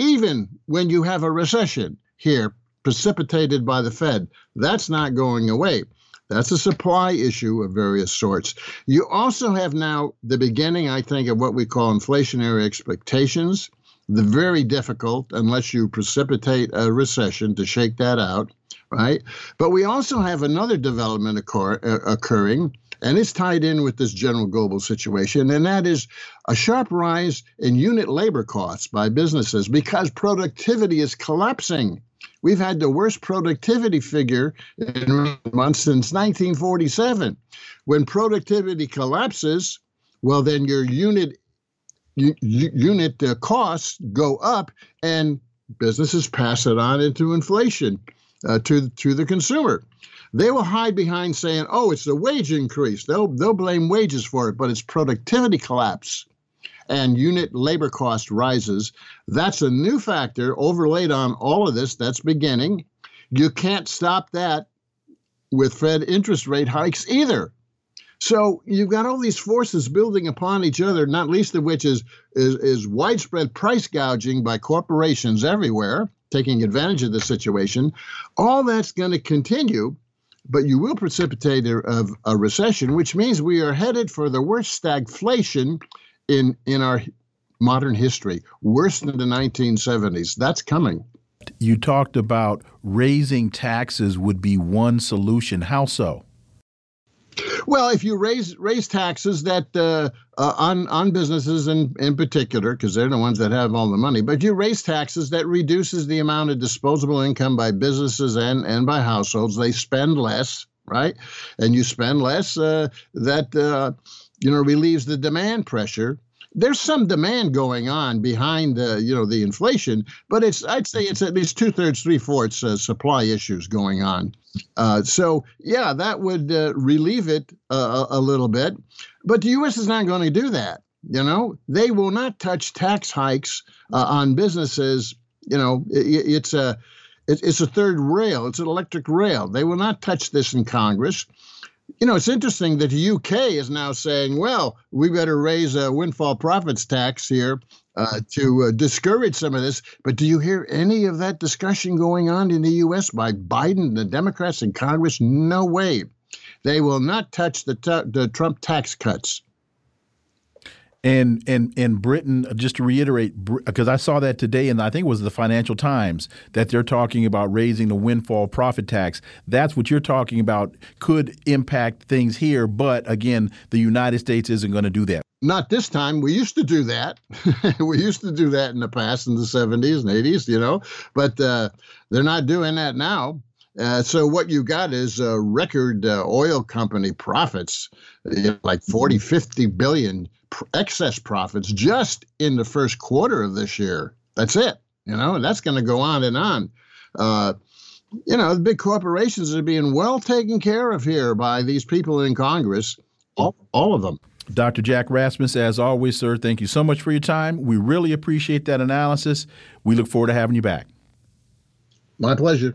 Even when you have a recession here precipitated by the Fed, that's not going away. That's a supply issue of various sorts. You also have now the beginning, I think, of what we call inflationary expectations. The very difficult, unless you precipitate a recession, to shake that out, right? But we also have another development occur- occurring, and it's tied in with this general global situation, and that is a sharp rise in unit labor costs by businesses because productivity is collapsing. We've had the worst productivity figure in months since nineteen forty-seven. When productivity collapses, well, then your unit u- unit uh, costs go up, and businesses pass it on into inflation uh, to, to the consumer. They will hide behind saying, oh, it's the wage increase. They'll they'll blame wages for it, but it's productivity collapse and unit labor cost rises. That's a new factor overlaid on all of this that's beginning. You can't stop that with Fed interest rate hikes either. So you've got all these forces building upon each other, not least of which is is, is widespread price gouging by corporations everywhere, taking advantage of the situation. All that's going to continue. But you will precipitate a, a recession, which means we are headed for the worst stagflation in in our modern history, worse than the nineteen seventies. That's coming. You talked about raising taxes would be one solution. How so? Well, if you raise raise taxes that uh, uh, on on businesses in, in particular, because they're the ones that have all the money, but you raise taxes that reduces the amount of disposable income by businesses and, and by households, they spend less, right? And you spend less, uh, that uh, you know relieves the demand pressure. There's some demand going on behind the, you know, the inflation, but it's I'd say it's at least two thirds, three fourths uh, supply issues going on. Uh, so, yeah, that would uh, relieve it uh, a little bit. But the U S is not going to do that. You know, they will not touch tax hikes uh, on businesses. You know, it, it's a it, it's a third rail. It's an electric rail. They will not touch this in Congress. You know, it's interesting that the U K is now saying, well, we better raise a windfall profits tax here uh, to uh, discourage some of this. But do you hear any of that discussion going on in the U S by Biden, the Democrats in Congress? No way. They will not touch the, t- the Trump tax cuts. And and and Britain, just to reiterate, because I saw that today, and I think it was the Financial Times, that they're talking about raising the windfall profit tax. That's what you're talking about could impact things here. But again, the United States isn't going to do that. Not this time. We used to do that. We used to do that in the past in the seventies and eighties, you know, but uh, they're not doing that now. Uh, so what you got is uh, record uh, oil company profits, you know, like forty, fifty billion pr- excess profits just in the first quarter of this year. That's it. You know, and that's going to go on and on. Uh, you know, the big corporations are being well taken care of here by these people in Congress, all, all of them. Doctor Jack Rasmus, as always, sir, thank you so much for your time. We really appreciate that analysis. We look forward to having you back. My pleasure.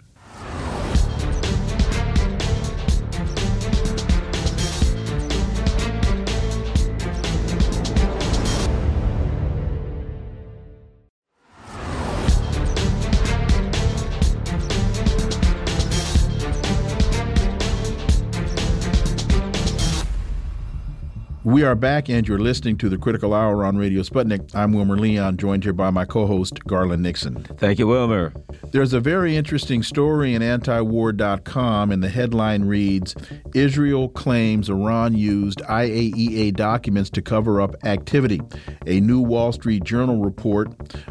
We are back, and you're listening to The Critical Hour on Radio Sputnik. I'm Wilmer Leon, joined here by my co-host, Garland Nixon. Thank you, Wilmer. There's a very interesting story in antiwar dot com, and the headline reads, Israel claims Iran used I A E A documents to cover up activity. A new Wall Street Journal report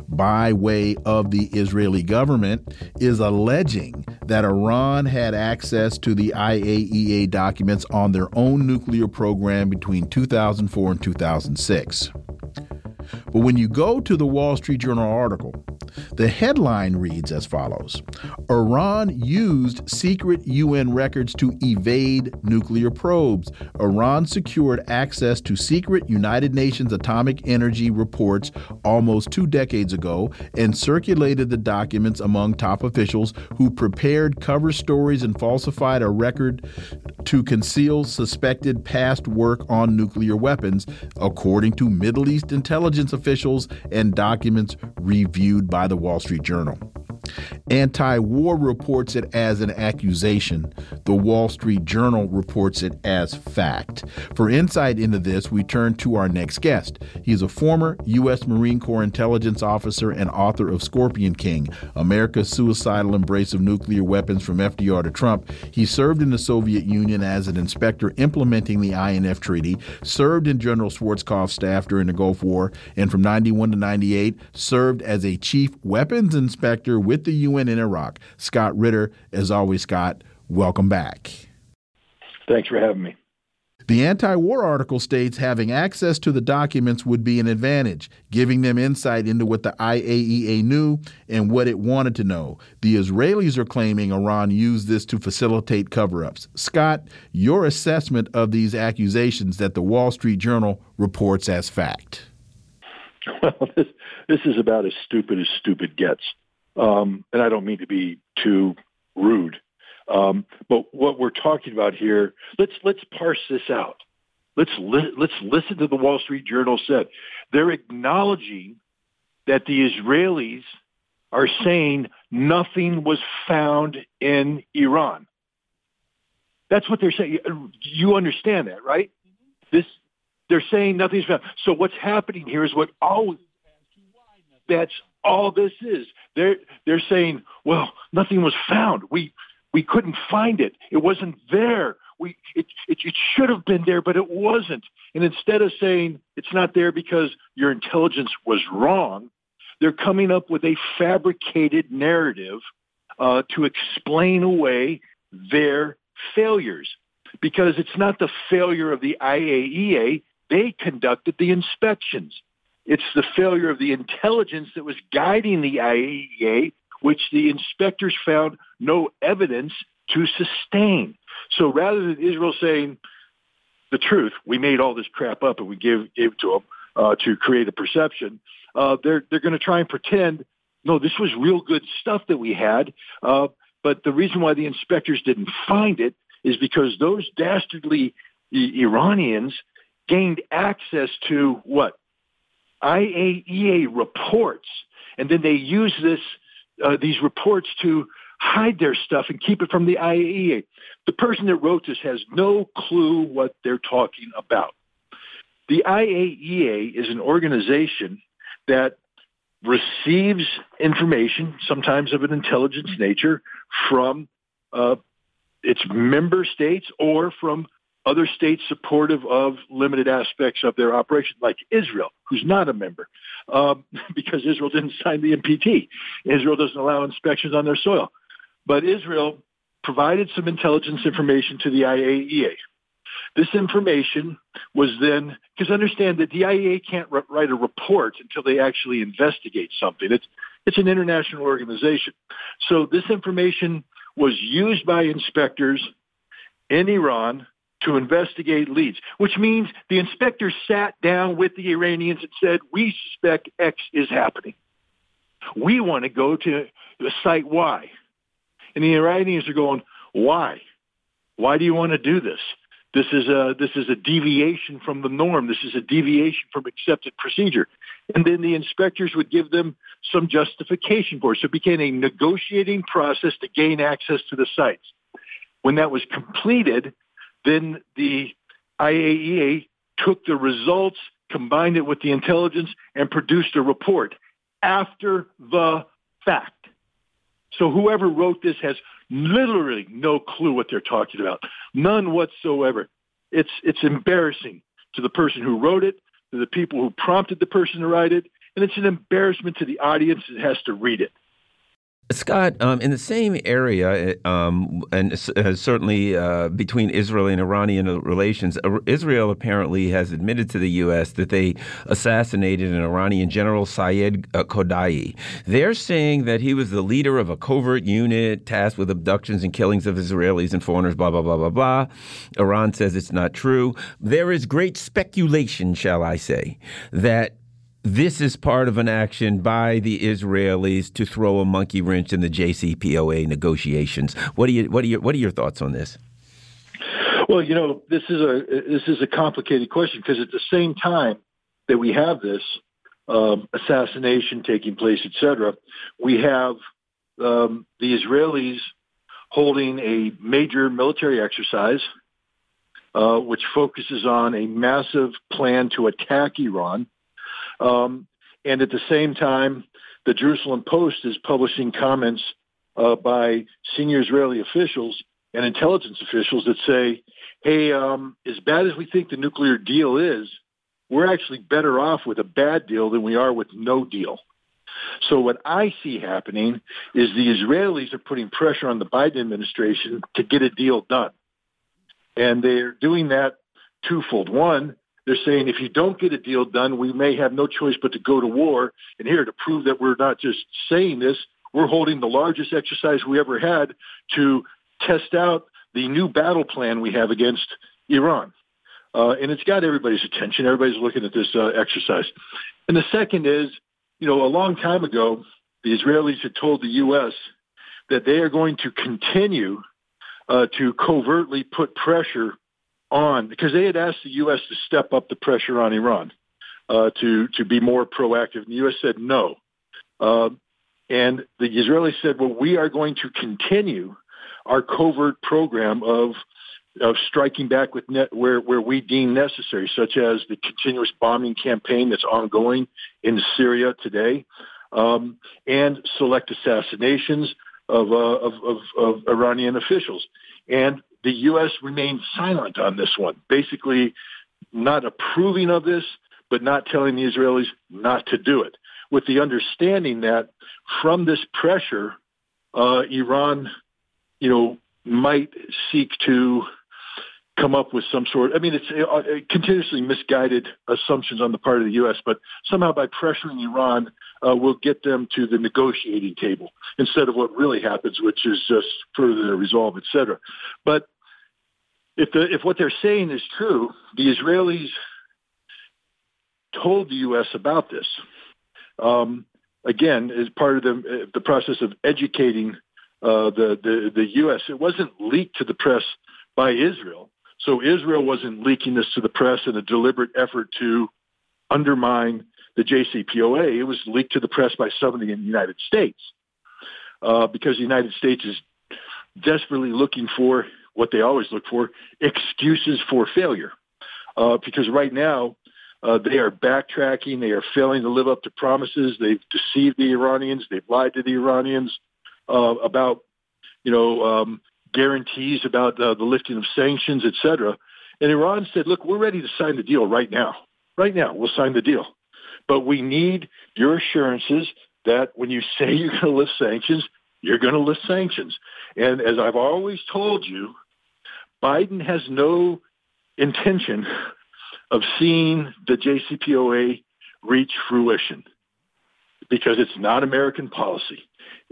by way of the Israeli government is alleging that Iran had access to the I A E A documents on their own nuclear program between two thousand four and two thousand six. But when you go to the Wall Street Journal article, the headline reads as follows: Iran used secret U N records to evade nuclear probes. Iran secured access to secret United Nations atomic energy reports almost two decades ago and circulated the documents among top officials who prepared cover stories and falsified a record to conceal suspected past work on nuclear weapons, according to Middle East intelligence officials and documents reviewed by the Wall Street Journal. Anti-War reports it as an accusation. The Wall Street Journal reports it as fact. For insight into this, we turn to our next guest. He is a former U S Marine Corps intelligence officer and author of Scorpion King, America's Suicidal Embrace of Nuclear Weapons from F D R to Trump. He served in the Soviet Union as an inspector implementing the I N F Treaty, served in General Schwarzkopf's staff during the Gulf War, and from ninety-one to ninety-eight, served as a chief weapons inspector with the U N in Iraq. Scott Ritter, as always, Scott, welcome back. Thanks for having me. The anti-war article states having access to the documents would be an advantage, giving them insight into what the I A E A knew and what it wanted to know. The Israelis are claiming Iran used this to facilitate cover-ups. Scott, your assessment of these accusations that the Wall Street Journal reports as fact. Well, this, this is about as stupid as stupid gets. Um, and I don't mean to be too rude, um, but what we're talking about here, let's let's parse this out. Let's li- let's listen to the Wall Street Journal said. They're acknowledging that the Israelis are saying nothing was found in Iran. That's what they're saying. You understand that, right? Mm-hmm. This they're saying nothing's found. So what's happening here is what always that's. All this is, they're, they're saying, well, nothing was found. We we couldn't find it. It wasn't there. We it, it it should have been there, but it wasn't. And instead of saying it's not there because your intelligence was wrong, they're coming up with a fabricated narrative uh, to explain away their failures. Because it's not the failure of the I A E A. They conducted the inspections. It's the failure of the intelligence that was guiding the I A E A, which the inspectors found no evidence to sustain. So rather than Israel saying the truth, we made all this crap up and we gave, gave it to them uh, to create a perception, uh, they're, they're going to try and pretend, no, this was real good stuff that we had. Uh, but the reason why the inspectors didn't find it is because those dastardly Iranians gained access to what? I A E A reports, and then they use this uh, these reports to hide their stuff and keep it from the I A E A. The person that wrote this has no clue what they're talking about. The I A E A is an organization that receives information, sometimes of an intelligence nature, from uh, its member states or from other states supportive of limited aspects of their operation, like Israel, who's not a member, um, because Israel didn't sign the N P T. Israel doesn't allow inspections on their soil. But Israel provided some intelligence information to the I A E A. This information was then, because understand that the I A E A can't r- write a report until they actually investigate something. It's, it's an international organization. So this information was used by inspectors in Iran to investigate leads, which means the inspector sat down with the Iranians and said, we suspect X is happening. We want to go to the site Y. And the Iranians are going, why? Why do you want to do this? This is a, this is a deviation from the norm. This is a deviation from accepted procedure. And then the inspectors would give them some justification for it. So it became a negotiating process to gain access to the sites. When that was completed, then the I A E A took the results, combined it with the intelligence, and produced a report after the fact. So whoever wrote this has literally no clue what they're talking about. None whatsoever. It's it's embarrassing to the person who wrote it, to the people who prompted the person to write it, and it's an embarrassment to the audience that has to read it. Scott, um, in the same area, um, and uh, certainly uh, between Israel and Iranian relations, Israel apparently has admitted to the U S that they assassinated an Iranian general, Sayed Khodai. They're saying that he was the leader of a covert unit tasked with abductions and killings of Israelis and foreigners, blah, blah, blah, blah, blah. Iran says it's not true. There is great speculation, shall I say, that this is part of an action by the Israelis to throw a monkey wrench in the J C P O A negotiations. What do you, what do you, what are your thoughts on this? Well, you know, this is a this is a complicated question because at the same time that we have this um, assassination taking place, et cetera, we have um, the Israelis holding a major military exercise, uh, which focuses on a massive plan to attack Iran. Um, and at the same time, the Jerusalem Post is publishing comments uh, by senior Israeli officials and intelligence officials that say, hey, um, as bad as we think the nuclear deal is, we're actually better off with a bad deal than we are with no deal. So what I see happening is the Israelis are putting pressure on the Biden administration to get a deal done. And they're doing that twofold. One, they're saying if you don't get a deal done, we may have no choice but to go to war. And here, to prove that we're not just saying this, we're holding the largest exercise we ever had to test out the new battle plan we have against Iran. Uh, and it's got everybody's attention. Everybody's looking at this uh, exercise. And the second is, you know, a long time ago, the Israelis had told the U S that they are going to continue uh, to covertly put pressure on, because they had asked the U S to step up the pressure on Iran uh, to, to be more proactive. And the U S said no. Uh, and the Israelis said, well, we are going to continue our covert program of of striking back with net where, where we deem necessary, such as the continuous bombing campaign that's ongoing in Syria today, um, and select assassinations of, uh, of, of, of Iranian officials. And the U S remained silent on this one, basically not approving of this, but not telling the Israelis not to do it, with the understanding that from this pressure, uh, Iran, you know, might seek to come up with some sort. I mean, it's uh, continuously misguided assumptions on the part of the U S, but somehow by pressuring Iran, uh, we'll get them to the negotiating table instead of what really happens, which is just further their resolve, et cetera. But if the, if what they're saying is true, the Israelis told the U S about this, um, again, as part of the, the process of educating uh, the, the, the U S. It wasn't leaked to the press by Israel. So Israel wasn't leaking this to the press in a deliberate effort to undermine the J C P O A. It was leaked to the press by somebody in the United States uh, because the United States is desperately looking for what they always look for, excuses for failure. Uh, because right now uh, they are backtracking. They are failing to live up to promises. They've deceived the Iranians. They've lied to the Iranians uh, about, you know, um, guarantees about uh, the lifting of sanctions, et cetera. And Iran said, look, we're ready to sign the deal right now. Right now, we'll sign the deal. But we need your assurances that when you say you're going to lift sanctions, you're going to lift sanctions. And as I've always told you, Biden has no intention of seeing the J C P O A reach fruition because it's not American policy.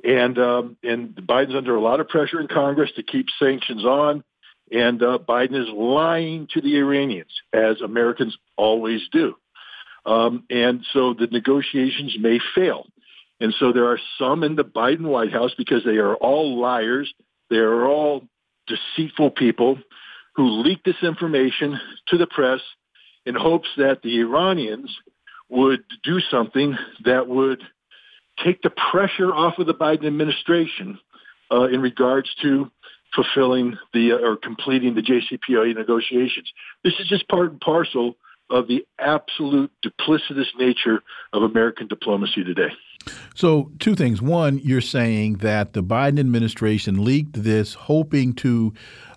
And um, and Biden's under a lot of pressure in Congress to keep sanctions on. And uh, Biden is lying to the Iranians, as Americans always do. Um, and so the negotiations may fail. And so there are some in the Biden White House, because they are all liars. They are all deceitful people who leak this information to the press in hopes that the Iranians would do something that would take the pressure off of the Biden administration uh, in regards to fulfilling the uh, or completing the J C P O A negotiations. This is just part and parcel of the absolute duplicitous nature of American diplomacy today. So two things. One, you're saying that the Biden administration leaked this hoping to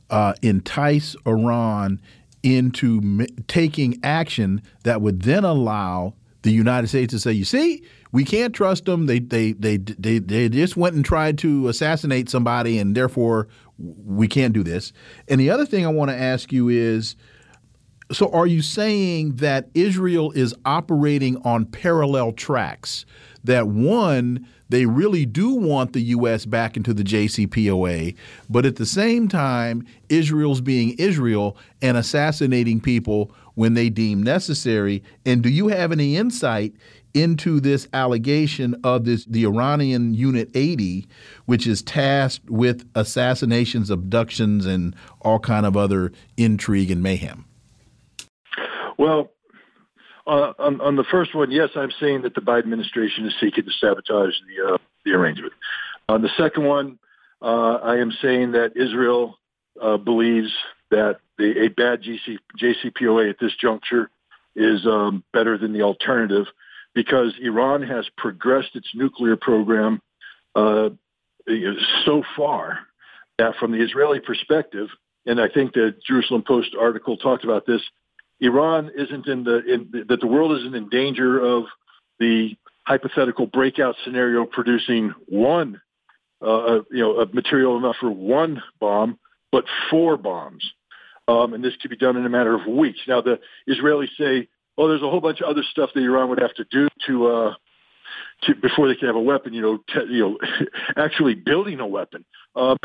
uh, entice Iran into m- taking action that would then allow the United States to say, you see, we can't trust them. They they they they, they just went and tried to assassinate somebody, and therefore we can't do this. And the other thing I want to ask you is, so are you saying that Israel is operating on parallel tracks? That one, they really do want the U S back into the J C P O A, but at the same time, Israel's being Israel and assassinating people when they deem necessary. And do you have any insight into this allegation of this the Iranian Unit eighty, which is tasked with assassinations, abductions, and all kind of other intrigue and mayhem? Well, uh, on, on the first one, yes, I'm saying that the Biden administration is seeking to sabotage the, uh, the arrangement. On the second one, uh, I am saying that Israel uh, believes that the, a bad J C P O A at this juncture is um, better than the alternative because Iran has progressed its nuclear program uh, so far that from the Israeli perspective, and I think the Jerusalem Post article talked about this, Iran isn't in the in, that the world isn't in danger of the hypothetical breakout scenario producing one, uh, you know, of material enough for one bomb, but four bombs, um, and this could be done in a matter of weeks. Now the Israelis say, "Oh, there's a whole bunch of other stuff that Iran would have to do to, uh, to before they can have a weapon." You know, te- you know, actually building a weapon, uh,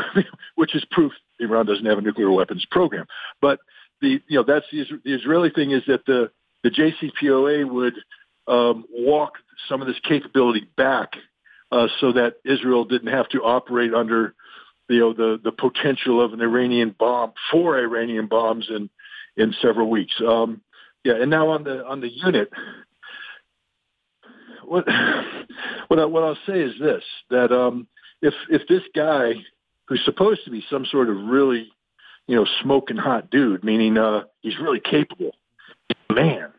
which is proof Iran doesn't have a nuclear weapons program, but. The you know that's the, the Israeli thing is that the, the J C P O A would um, walk some of this capability back uh, so that Israel didn't have to operate under you know the, the potential of an Iranian bomb four Iranian bombs in in several weeks. Um, yeah, and now on the on the unit, what what, I, what I'll say is this: that um, if if this guy who's supposed to be some sort of really you know, smoking hot dude, meaning uh, he's really capable. He's a man.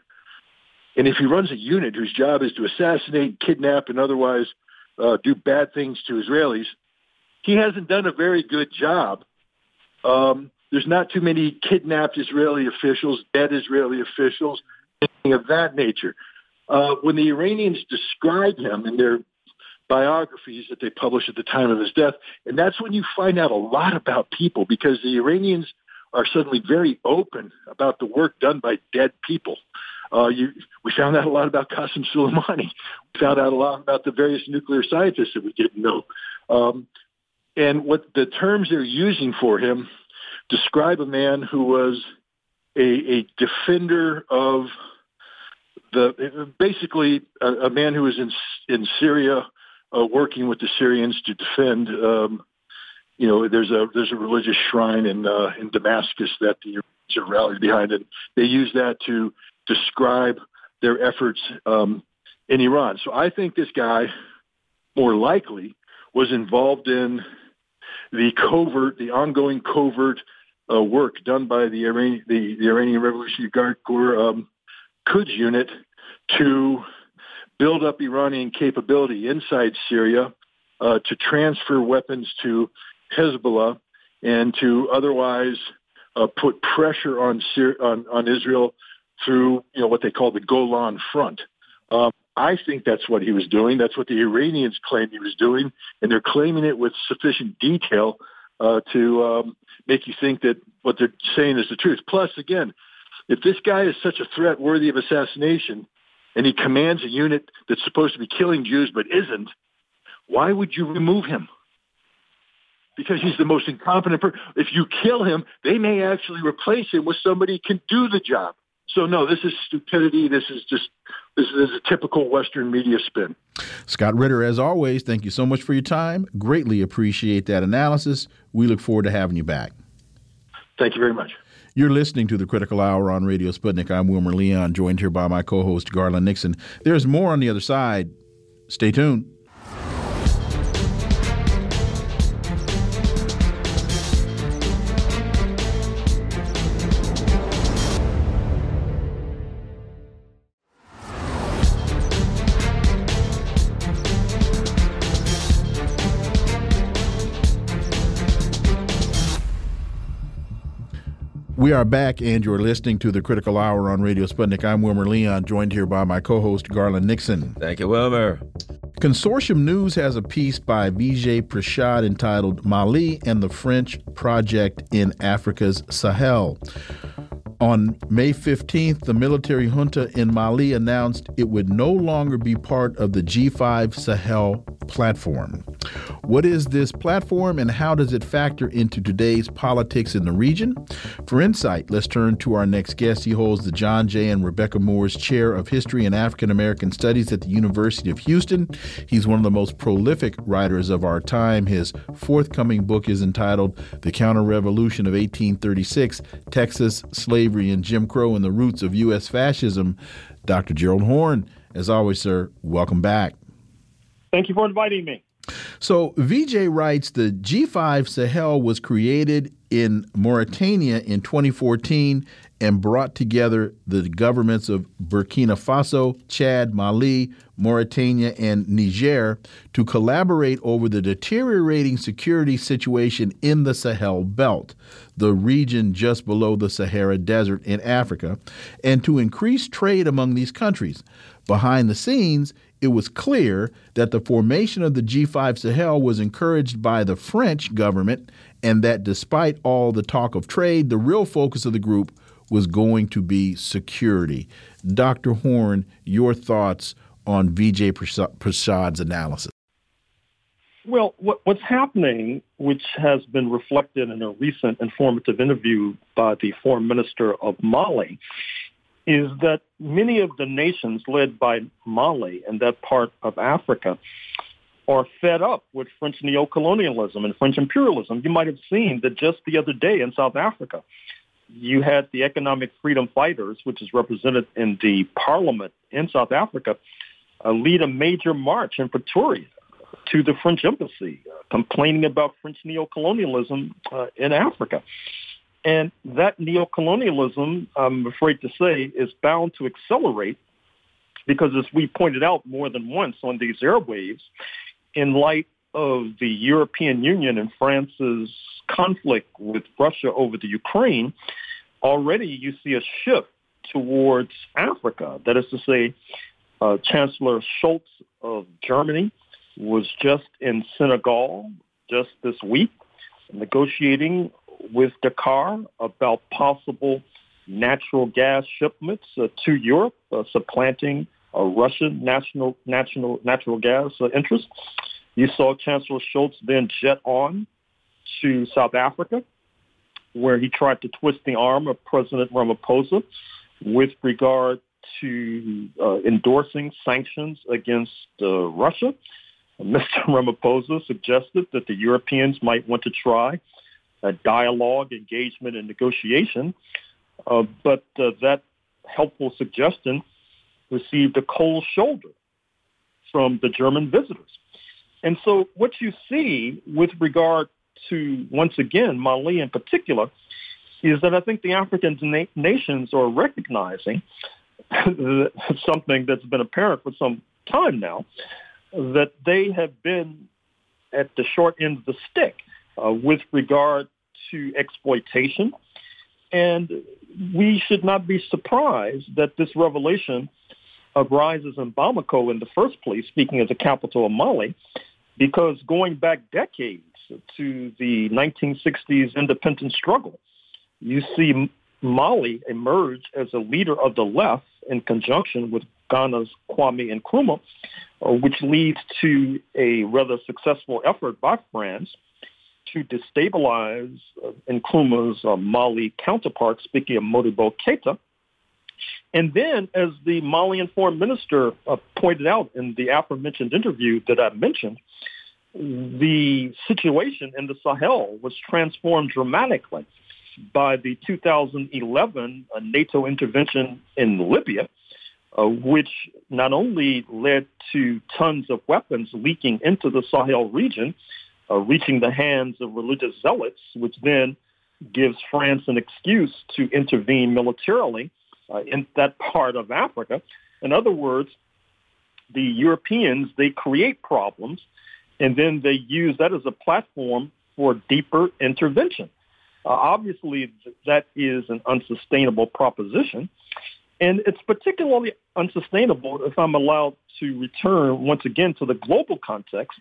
And if he runs a unit whose job is to assassinate, kidnap, and otherwise uh, do bad things to Israelis, he hasn't done a very good job. Um, there's not too many kidnapped Israeli officials, dead Israeli officials, anything of that nature. Uh, when the Iranians describe him in their biographies that they published at the time of his death. And that's when you find out a lot about people because the Iranians are suddenly very open about the work done by dead people. Uh, you, we found out a lot about Qasem Soleimani. We found out a lot about the various nuclear scientists that we didn't know. Um, and what the terms they're using for him describe a man who was a, a defender of the, basically a, a man who was in, in Syria, Uh, working with the Syrians to defend, um, you know, there's a there's a religious shrine in uh, in Damascus that the Iranians are rallied behind, and they use that to describe their efforts um, in Iran. So I think this guy, more likely, was involved in the covert, the ongoing covert uh, work done by the Iranian the, the Iranian Revolutionary Guard Corps um, Quds unit to build up Iranian capability inside Syria uh, to transfer weapons to Hezbollah and to otherwise uh, put pressure on, Syri- on on Israel through you know what they call the Golan Front. Um, I think that's what he was doing. That's what the Iranians claimed he was doing, and they're claiming it with sufficient detail uh, to um, make you think that what they're saying is the truth. Plus, again, if this guy is such a threat worthy of assassination, and he commands a unit that's supposed to be killing Jews but isn't, why would you remove him? Because he's the most incompetent person. If you kill him, they may actually replace him with somebody who can do the job. So, no, this is stupidity. This is just this is a typical Western media spin. Scott Ritter, as always, thank you so much for your time. Greatly appreciate that analysis. We look forward to having you back. Thank you very much. You're listening to The Critical Hour on Radio Sputnik. I'm Wilmer Leon, joined here by my co-host, Garland Nixon. There's more on the other side. Stay tuned. We are back, and you're listening to The Critical Hour on Radio Sputnik. I'm Wilmer Leon, joined here by my co-host, Garland Nixon. Thank you, Wilmer. Consortium News has a piece by Vijay Prashad entitled Mali and the French Project in Africa's Sahel. On May fifteenth, the military junta in Mali announced it would no longer be part of the G five Sahel platform. What is this platform and how does it factor into today's politics in the region? For insight, let's turn to our next guest. He holds the John J. and Rebecca Moore's Chair of History and African American Studies at the University of Houston. He's one of the most prolific writers of our time. His forthcoming book is entitled The Counter-Revolution of eighteen thirty-six, Texas Slavery and Jim Crow and the Roots of U S Fascism. Doctor Gerald Horne, as always, sir, welcome back. Thank you for inviting me. So Vijay writes, the G five Sahel was created in Mauritania in twenty fourteen and brought together the governments of Burkina Faso, Chad, Mali, Mauritania, and Niger to collaborate over the deteriorating security situation in the Sahel belt, the region just below the Sahara Desert in Africa, and to increase trade among these countries. Behind the scenes, it was clear that the formation of the G five Sahel was encouraged by the French government and that despite all the talk of trade, the real focus of the group was going to be security. Doctor Horne, your thoughts on Vijay Prashad's analysis? Well, what, what's happening, which has been reflected in a recent informative interview by the foreign minister of Mali, is that many of the nations led by Mali in that part of Africa are fed up with French neocolonialism and French imperialism. You might have seen that just the other day in South Africa, you had the economic freedom fighters, which is represented in the parliament in South Africa, uh, lead a major march in Pretoria to the French embassy, uh, complaining about French neocolonialism uh, in Africa. And that neocolonialism, I'm afraid to say, is bound to accelerate because, as we pointed out more than once on these airwaves, in light of the European Union and France's conflict with Russia over the Ukraine, already you see a shift towards Africa. That is to say, uh, Chancellor Scholz of Germany was just in Senegal just this week negotiating with Dakar about possible natural gas shipments uh, to Europe, uh, supplanting uh, Russian national, national, natural gas uh, interests. You saw Chancellor Scholz then jet on to South Africa, where he tried to twist the arm of President Ramaphosa with regard to uh, endorsing sanctions against uh, Russia. Mister Ramaphosa suggested that the Europeans might want to try a dialogue, engagement, and negotiation, uh, but uh, that helpful suggestion received a cold shoulder from the German visitors. And so what you see with regard to, once again, Mali in particular, is that I think the African na- nations are recognizing something that's been apparent for some time now, that they have been at the short end of the stick uh, with regard to exploitation. And we should not be surprised that this revelation arises in Bamako in the first place, speaking as the capital of Mali, because going back decades to the nineteen sixties independence struggle, you see Mali emerge as a leader of the left in conjunction with Ghana's Kwame Nkrumah, which leads to a rather successful effort by France to destabilize Nkrumah's Mali counterpart, speaking of Modibo Keita. And then, as the Malian foreign minister uh, pointed out in the aforementioned interview that I mentioned, the situation in the Sahel was transformed dramatically by the two thousand eleven uh, NATO intervention in Libya, uh, which not only led to tons of weapons leaking into the Sahel region, uh, reaching the hands of religious zealots, which then gives France an excuse to intervene militarily Uh, in that part of Africa. In other words, the Europeans, they create problems, and then they use that as a platform for deeper intervention. Uh, obviously, that is an unsustainable proposition. And it's particularly unsustainable if I'm allowed to return once again to the global context.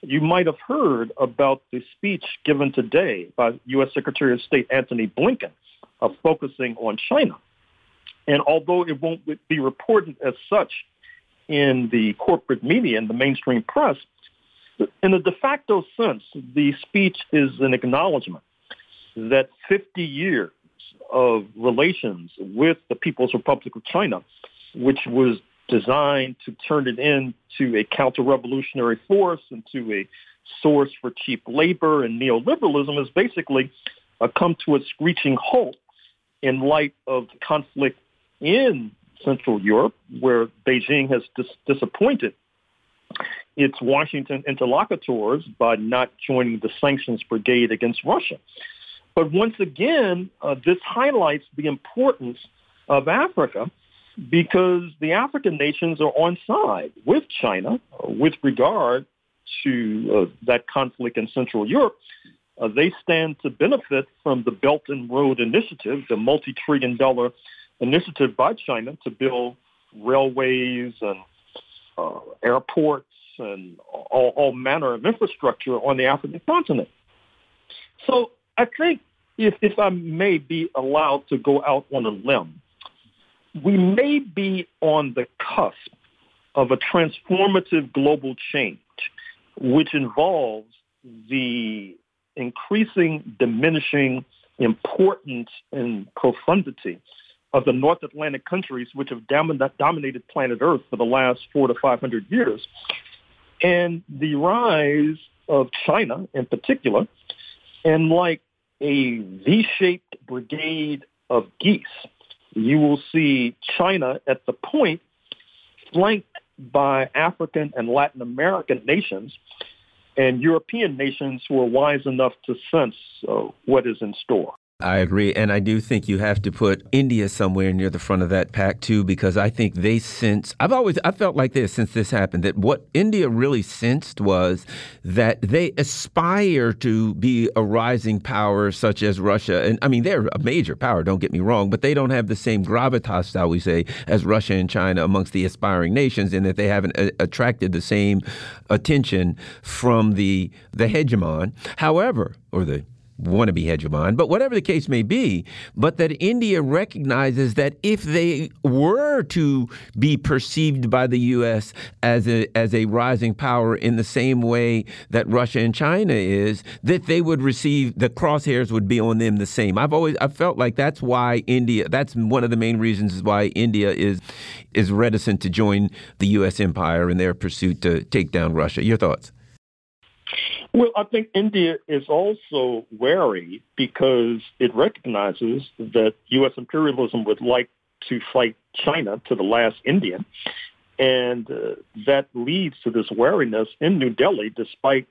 You might have heard about the speech given today by U S. Secretary of State Antony Blinken of focusing on China. And although it won't be reported as such in the corporate media and the mainstream press, in a de facto sense, the speech is an acknowledgement that fifty years of relations with the People's Republic of China, which was designed to turn it into a counter-revolutionary force, into a source for cheap labor and neoliberalism, has basically uh, come to a screeching halt in light of the conflict in Central Europe, where Beijing has dis- disappointed its Washington interlocutors by not joining the sanctions brigade against Russia. But once again, uh, this highlights the importance of Africa, because the African nations are on side with China uh, with regard to uh, that conflict in Central Europe. Uh, they stand to benefit from the Belt and Road initiative, the multi-trillion dollar initiative by China to build railways and uh, airports and all, all manner of infrastructure on the African continent. So I think, if, if I may be allowed to go out on a limb, we may be on the cusp of a transformative global change, which involves the increasing, diminishing importance and profundity of the North Atlantic countries, which have dominated planet Earth for the last four to five hundred years, and the rise of China in particular. And like a V-shaped brigade of geese, you will see China at the point, flanked by African and Latin American nations and European nations who are wise enough to sense uh, what is in store. I agree. And I do think you have to put India somewhere near the front of that pack, too, because I think they sense I've always I felt like this since this happened, that what India really sensed was that they aspire to be a rising power such as Russia. And I mean, they're a major power, don't get me wrong, but they don't have the same gravitas, shall we say, as Russia and China amongst the aspiring nations, and that they haven't a- attracted the same attention from the the hegemon. However, or the want to be hegemon, but whatever the case may be, but that India recognizes that if they were to be perceived by the U S as a as a rising power in the same way that Russia and China is, that they would receive, the crosshairs would be on them the same. I've always I felt like that's why India, that's one of the main reasons why India is is reticent to join the U S empire in their pursuit to take down Russia. Your thoughts? Well, I think India is also wary because it recognizes that U S imperialism would like to fight China to the last Indian, and uh, that leads to this wariness in New Delhi, despite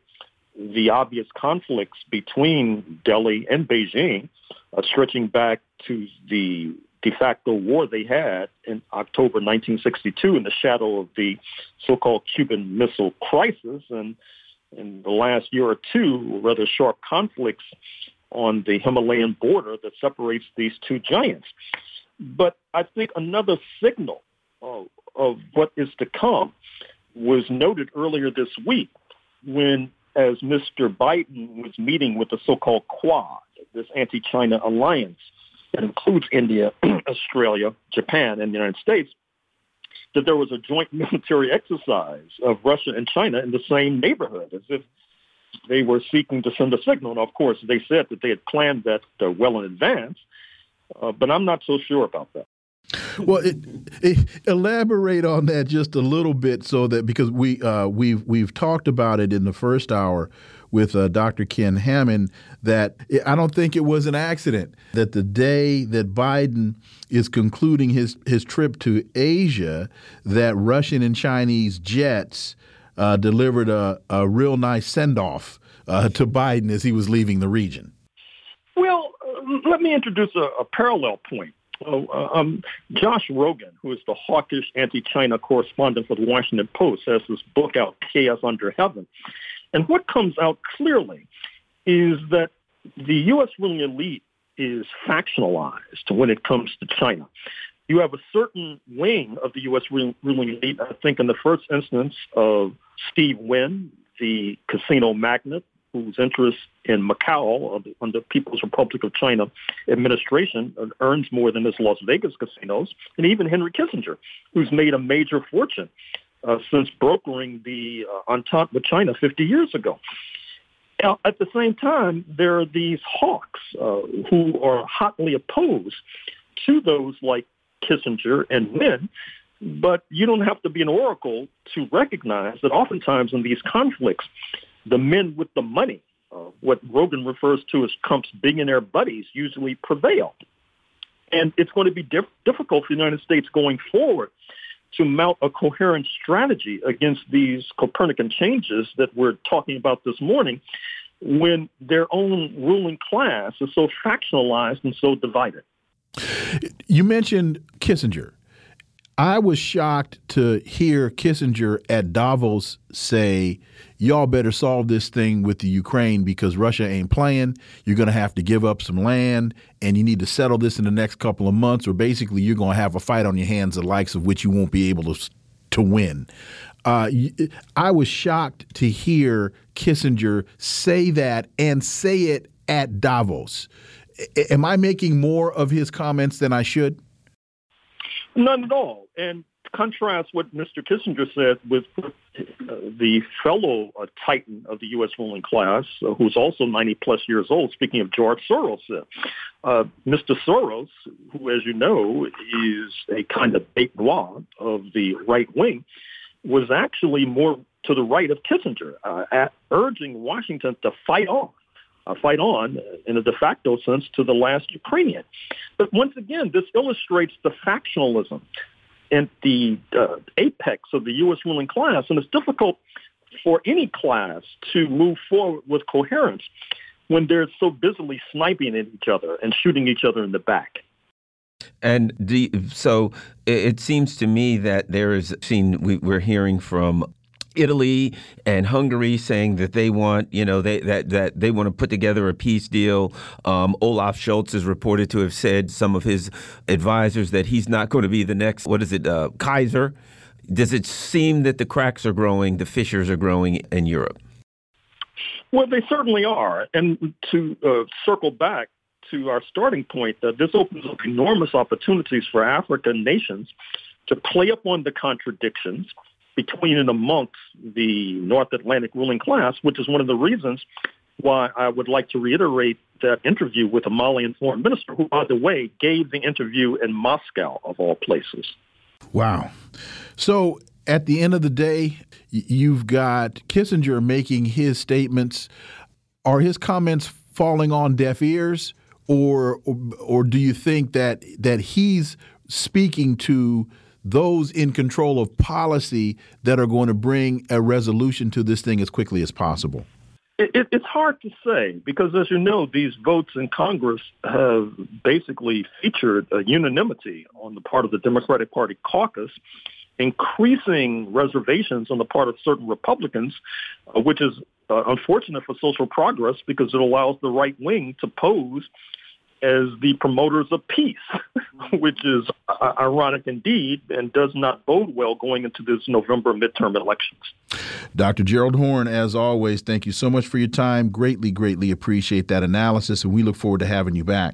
the obvious conflicts between Delhi and Beijing, uh, stretching back to the de facto war they had in October nineteen sixty-two in the shadow of the so-called Cuban Missile Crisis, and in the last year or two, rather sharp conflicts on the Himalayan border that separates these two giants. But I think another signal of, of what is to come was noted earlier this week when, as Mister Biden was meeting with the so-called Quad, this anti-China alliance that includes India, Australia, Japan, and the United States, that there was a joint military exercise of Russia and China in the same neighborhood, as if they were seeking to send a signal. And, of course, they said that they had planned that uh, well in advance, uh, but I'm not so sure about that. Well, it, it, elaborate on that just a little bit, so that because we uh, we've we've talked about it in the first hour with uh, Doctor Ken Hammond, that it, I don't think it was an accident that the day that Biden is concluding his his trip to Asia, that Russian and Chinese jets uh, delivered a, a real nice send off uh, to Biden as he was leaving the region. Well, uh, let me introduce a, a parallel point. Oh, um, Josh Rogan, who is the hawkish anti-China correspondent for the Washington Post, has this book out, Chaos Under Heaven. And what comes out clearly is that the U S ruling elite is factionalized when it comes to China. You have a certain wing of the U S ruling elite, I think in the first instance of Steve Wynn, the casino magnate, whose interest in Macau under People's Republic of China administration earns more than his Las Vegas casinos, and even Henry Kissinger, who's made a major fortune uh, since brokering the uh, entente with China fifty years ago. Now, at the same time, there are these hawks uh, who are hotly opposed to those like Kissinger and Wynn, but you don't have to be an oracle to recognize that oftentimes in these conflicts, the men with the money, uh, what Rogan refers to as Trump's billionaire buddies, usually prevail. And it's going to be diff- difficult for the United States going forward to mount a coherent strategy against these Copernican changes that we're talking about this morning when their own ruling class is so factionalized and so divided. You mentioned Kissinger. I was shocked to hear Kissinger at Davos say, y'all better solve this thing with the Ukraine because Russia ain't playing. You're going to have to give up some land and you need to settle this in the next couple of months, or basically you're going to have a fight on your hands, the likes of which you won't be able to to win. Uh, I was shocked to hear Kissinger say that and say it at Davos. A- am I making more of his comments than I should? None at all. And contrast what Mister Kissinger said with uh, the fellow uh, titan of the U S ruling class, uh, who's also ninety plus years old, speaking of George Soros. Uh, uh, Mister Soros, who, as you know, is a kind of bête noire of the right wing, was actually more to the right of Kissinger, uh, at urging Washington to fight off. Uh, fight on, in a de facto sense, to the last Ukrainian. But once again, this illustrates the factionalism and the uh, apex of the U S ruling class, and it's difficult for any class to move forward with coherence when they're so busily sniping at each other and shooting each other in the back. And the, so it seems to me that there is seen we, we're hearing from Italy and Hungary saying that they want, you know, they that that they want to put together a peace deal. Um, Olaf Scholz is reported to have said, some of his advisors, that he's not going to be the next, what is it, uh, Kaiser? Does it seem that the cracks are growing, the fissures are growing in Europe? Well, they certainly are. And to uh, circle back to our starting point, that uh, this opens up enormous opportunities for African nations to play upon the contradictions between and amongst the North Atlantic ruling class, which is one of the reasons why I would like to reiterate that interview with the Malian foreign minister, who, by the way, gave the interview in Moscow, of all places. Wow. So at the end of the day, you've got Kissinger making his statements. Are his comments falling on deaf ears, or or, or do you think that that he's speaking to those in control of policy that are going to bring a resolution to this thing as quickly as possible? It, it, it's hard to say because, as you know, these votes in Congress have basically featured a unanimity on the part of the Democratic Party caucus, increasing reservations on the part of certain Republicans, uh, which is uh, unfortunate for social progress because it allows the right wing to pose as the promoters of peace, which is uh, ironic indeed and does not bode well going into this November midterm elections. Doctor Gerald Horn, as always, thank you so much for your time. Greatly, greatly appreciate that analysis, and we look forward to having you back.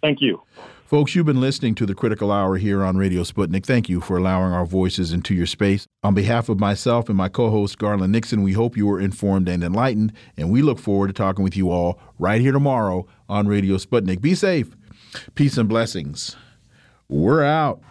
Thank you. Folks, you've been listening to The Critical Hour here on Radio Sputnik. Thank you for allowing our voices into your space. On behalf of myself and my co-host, Garland Nixon, we hope you were informed and enlightened, and we look forward to talking with you all right here tomorrow on Radio Sputnik. Be safe. Peace and blessings. We're out.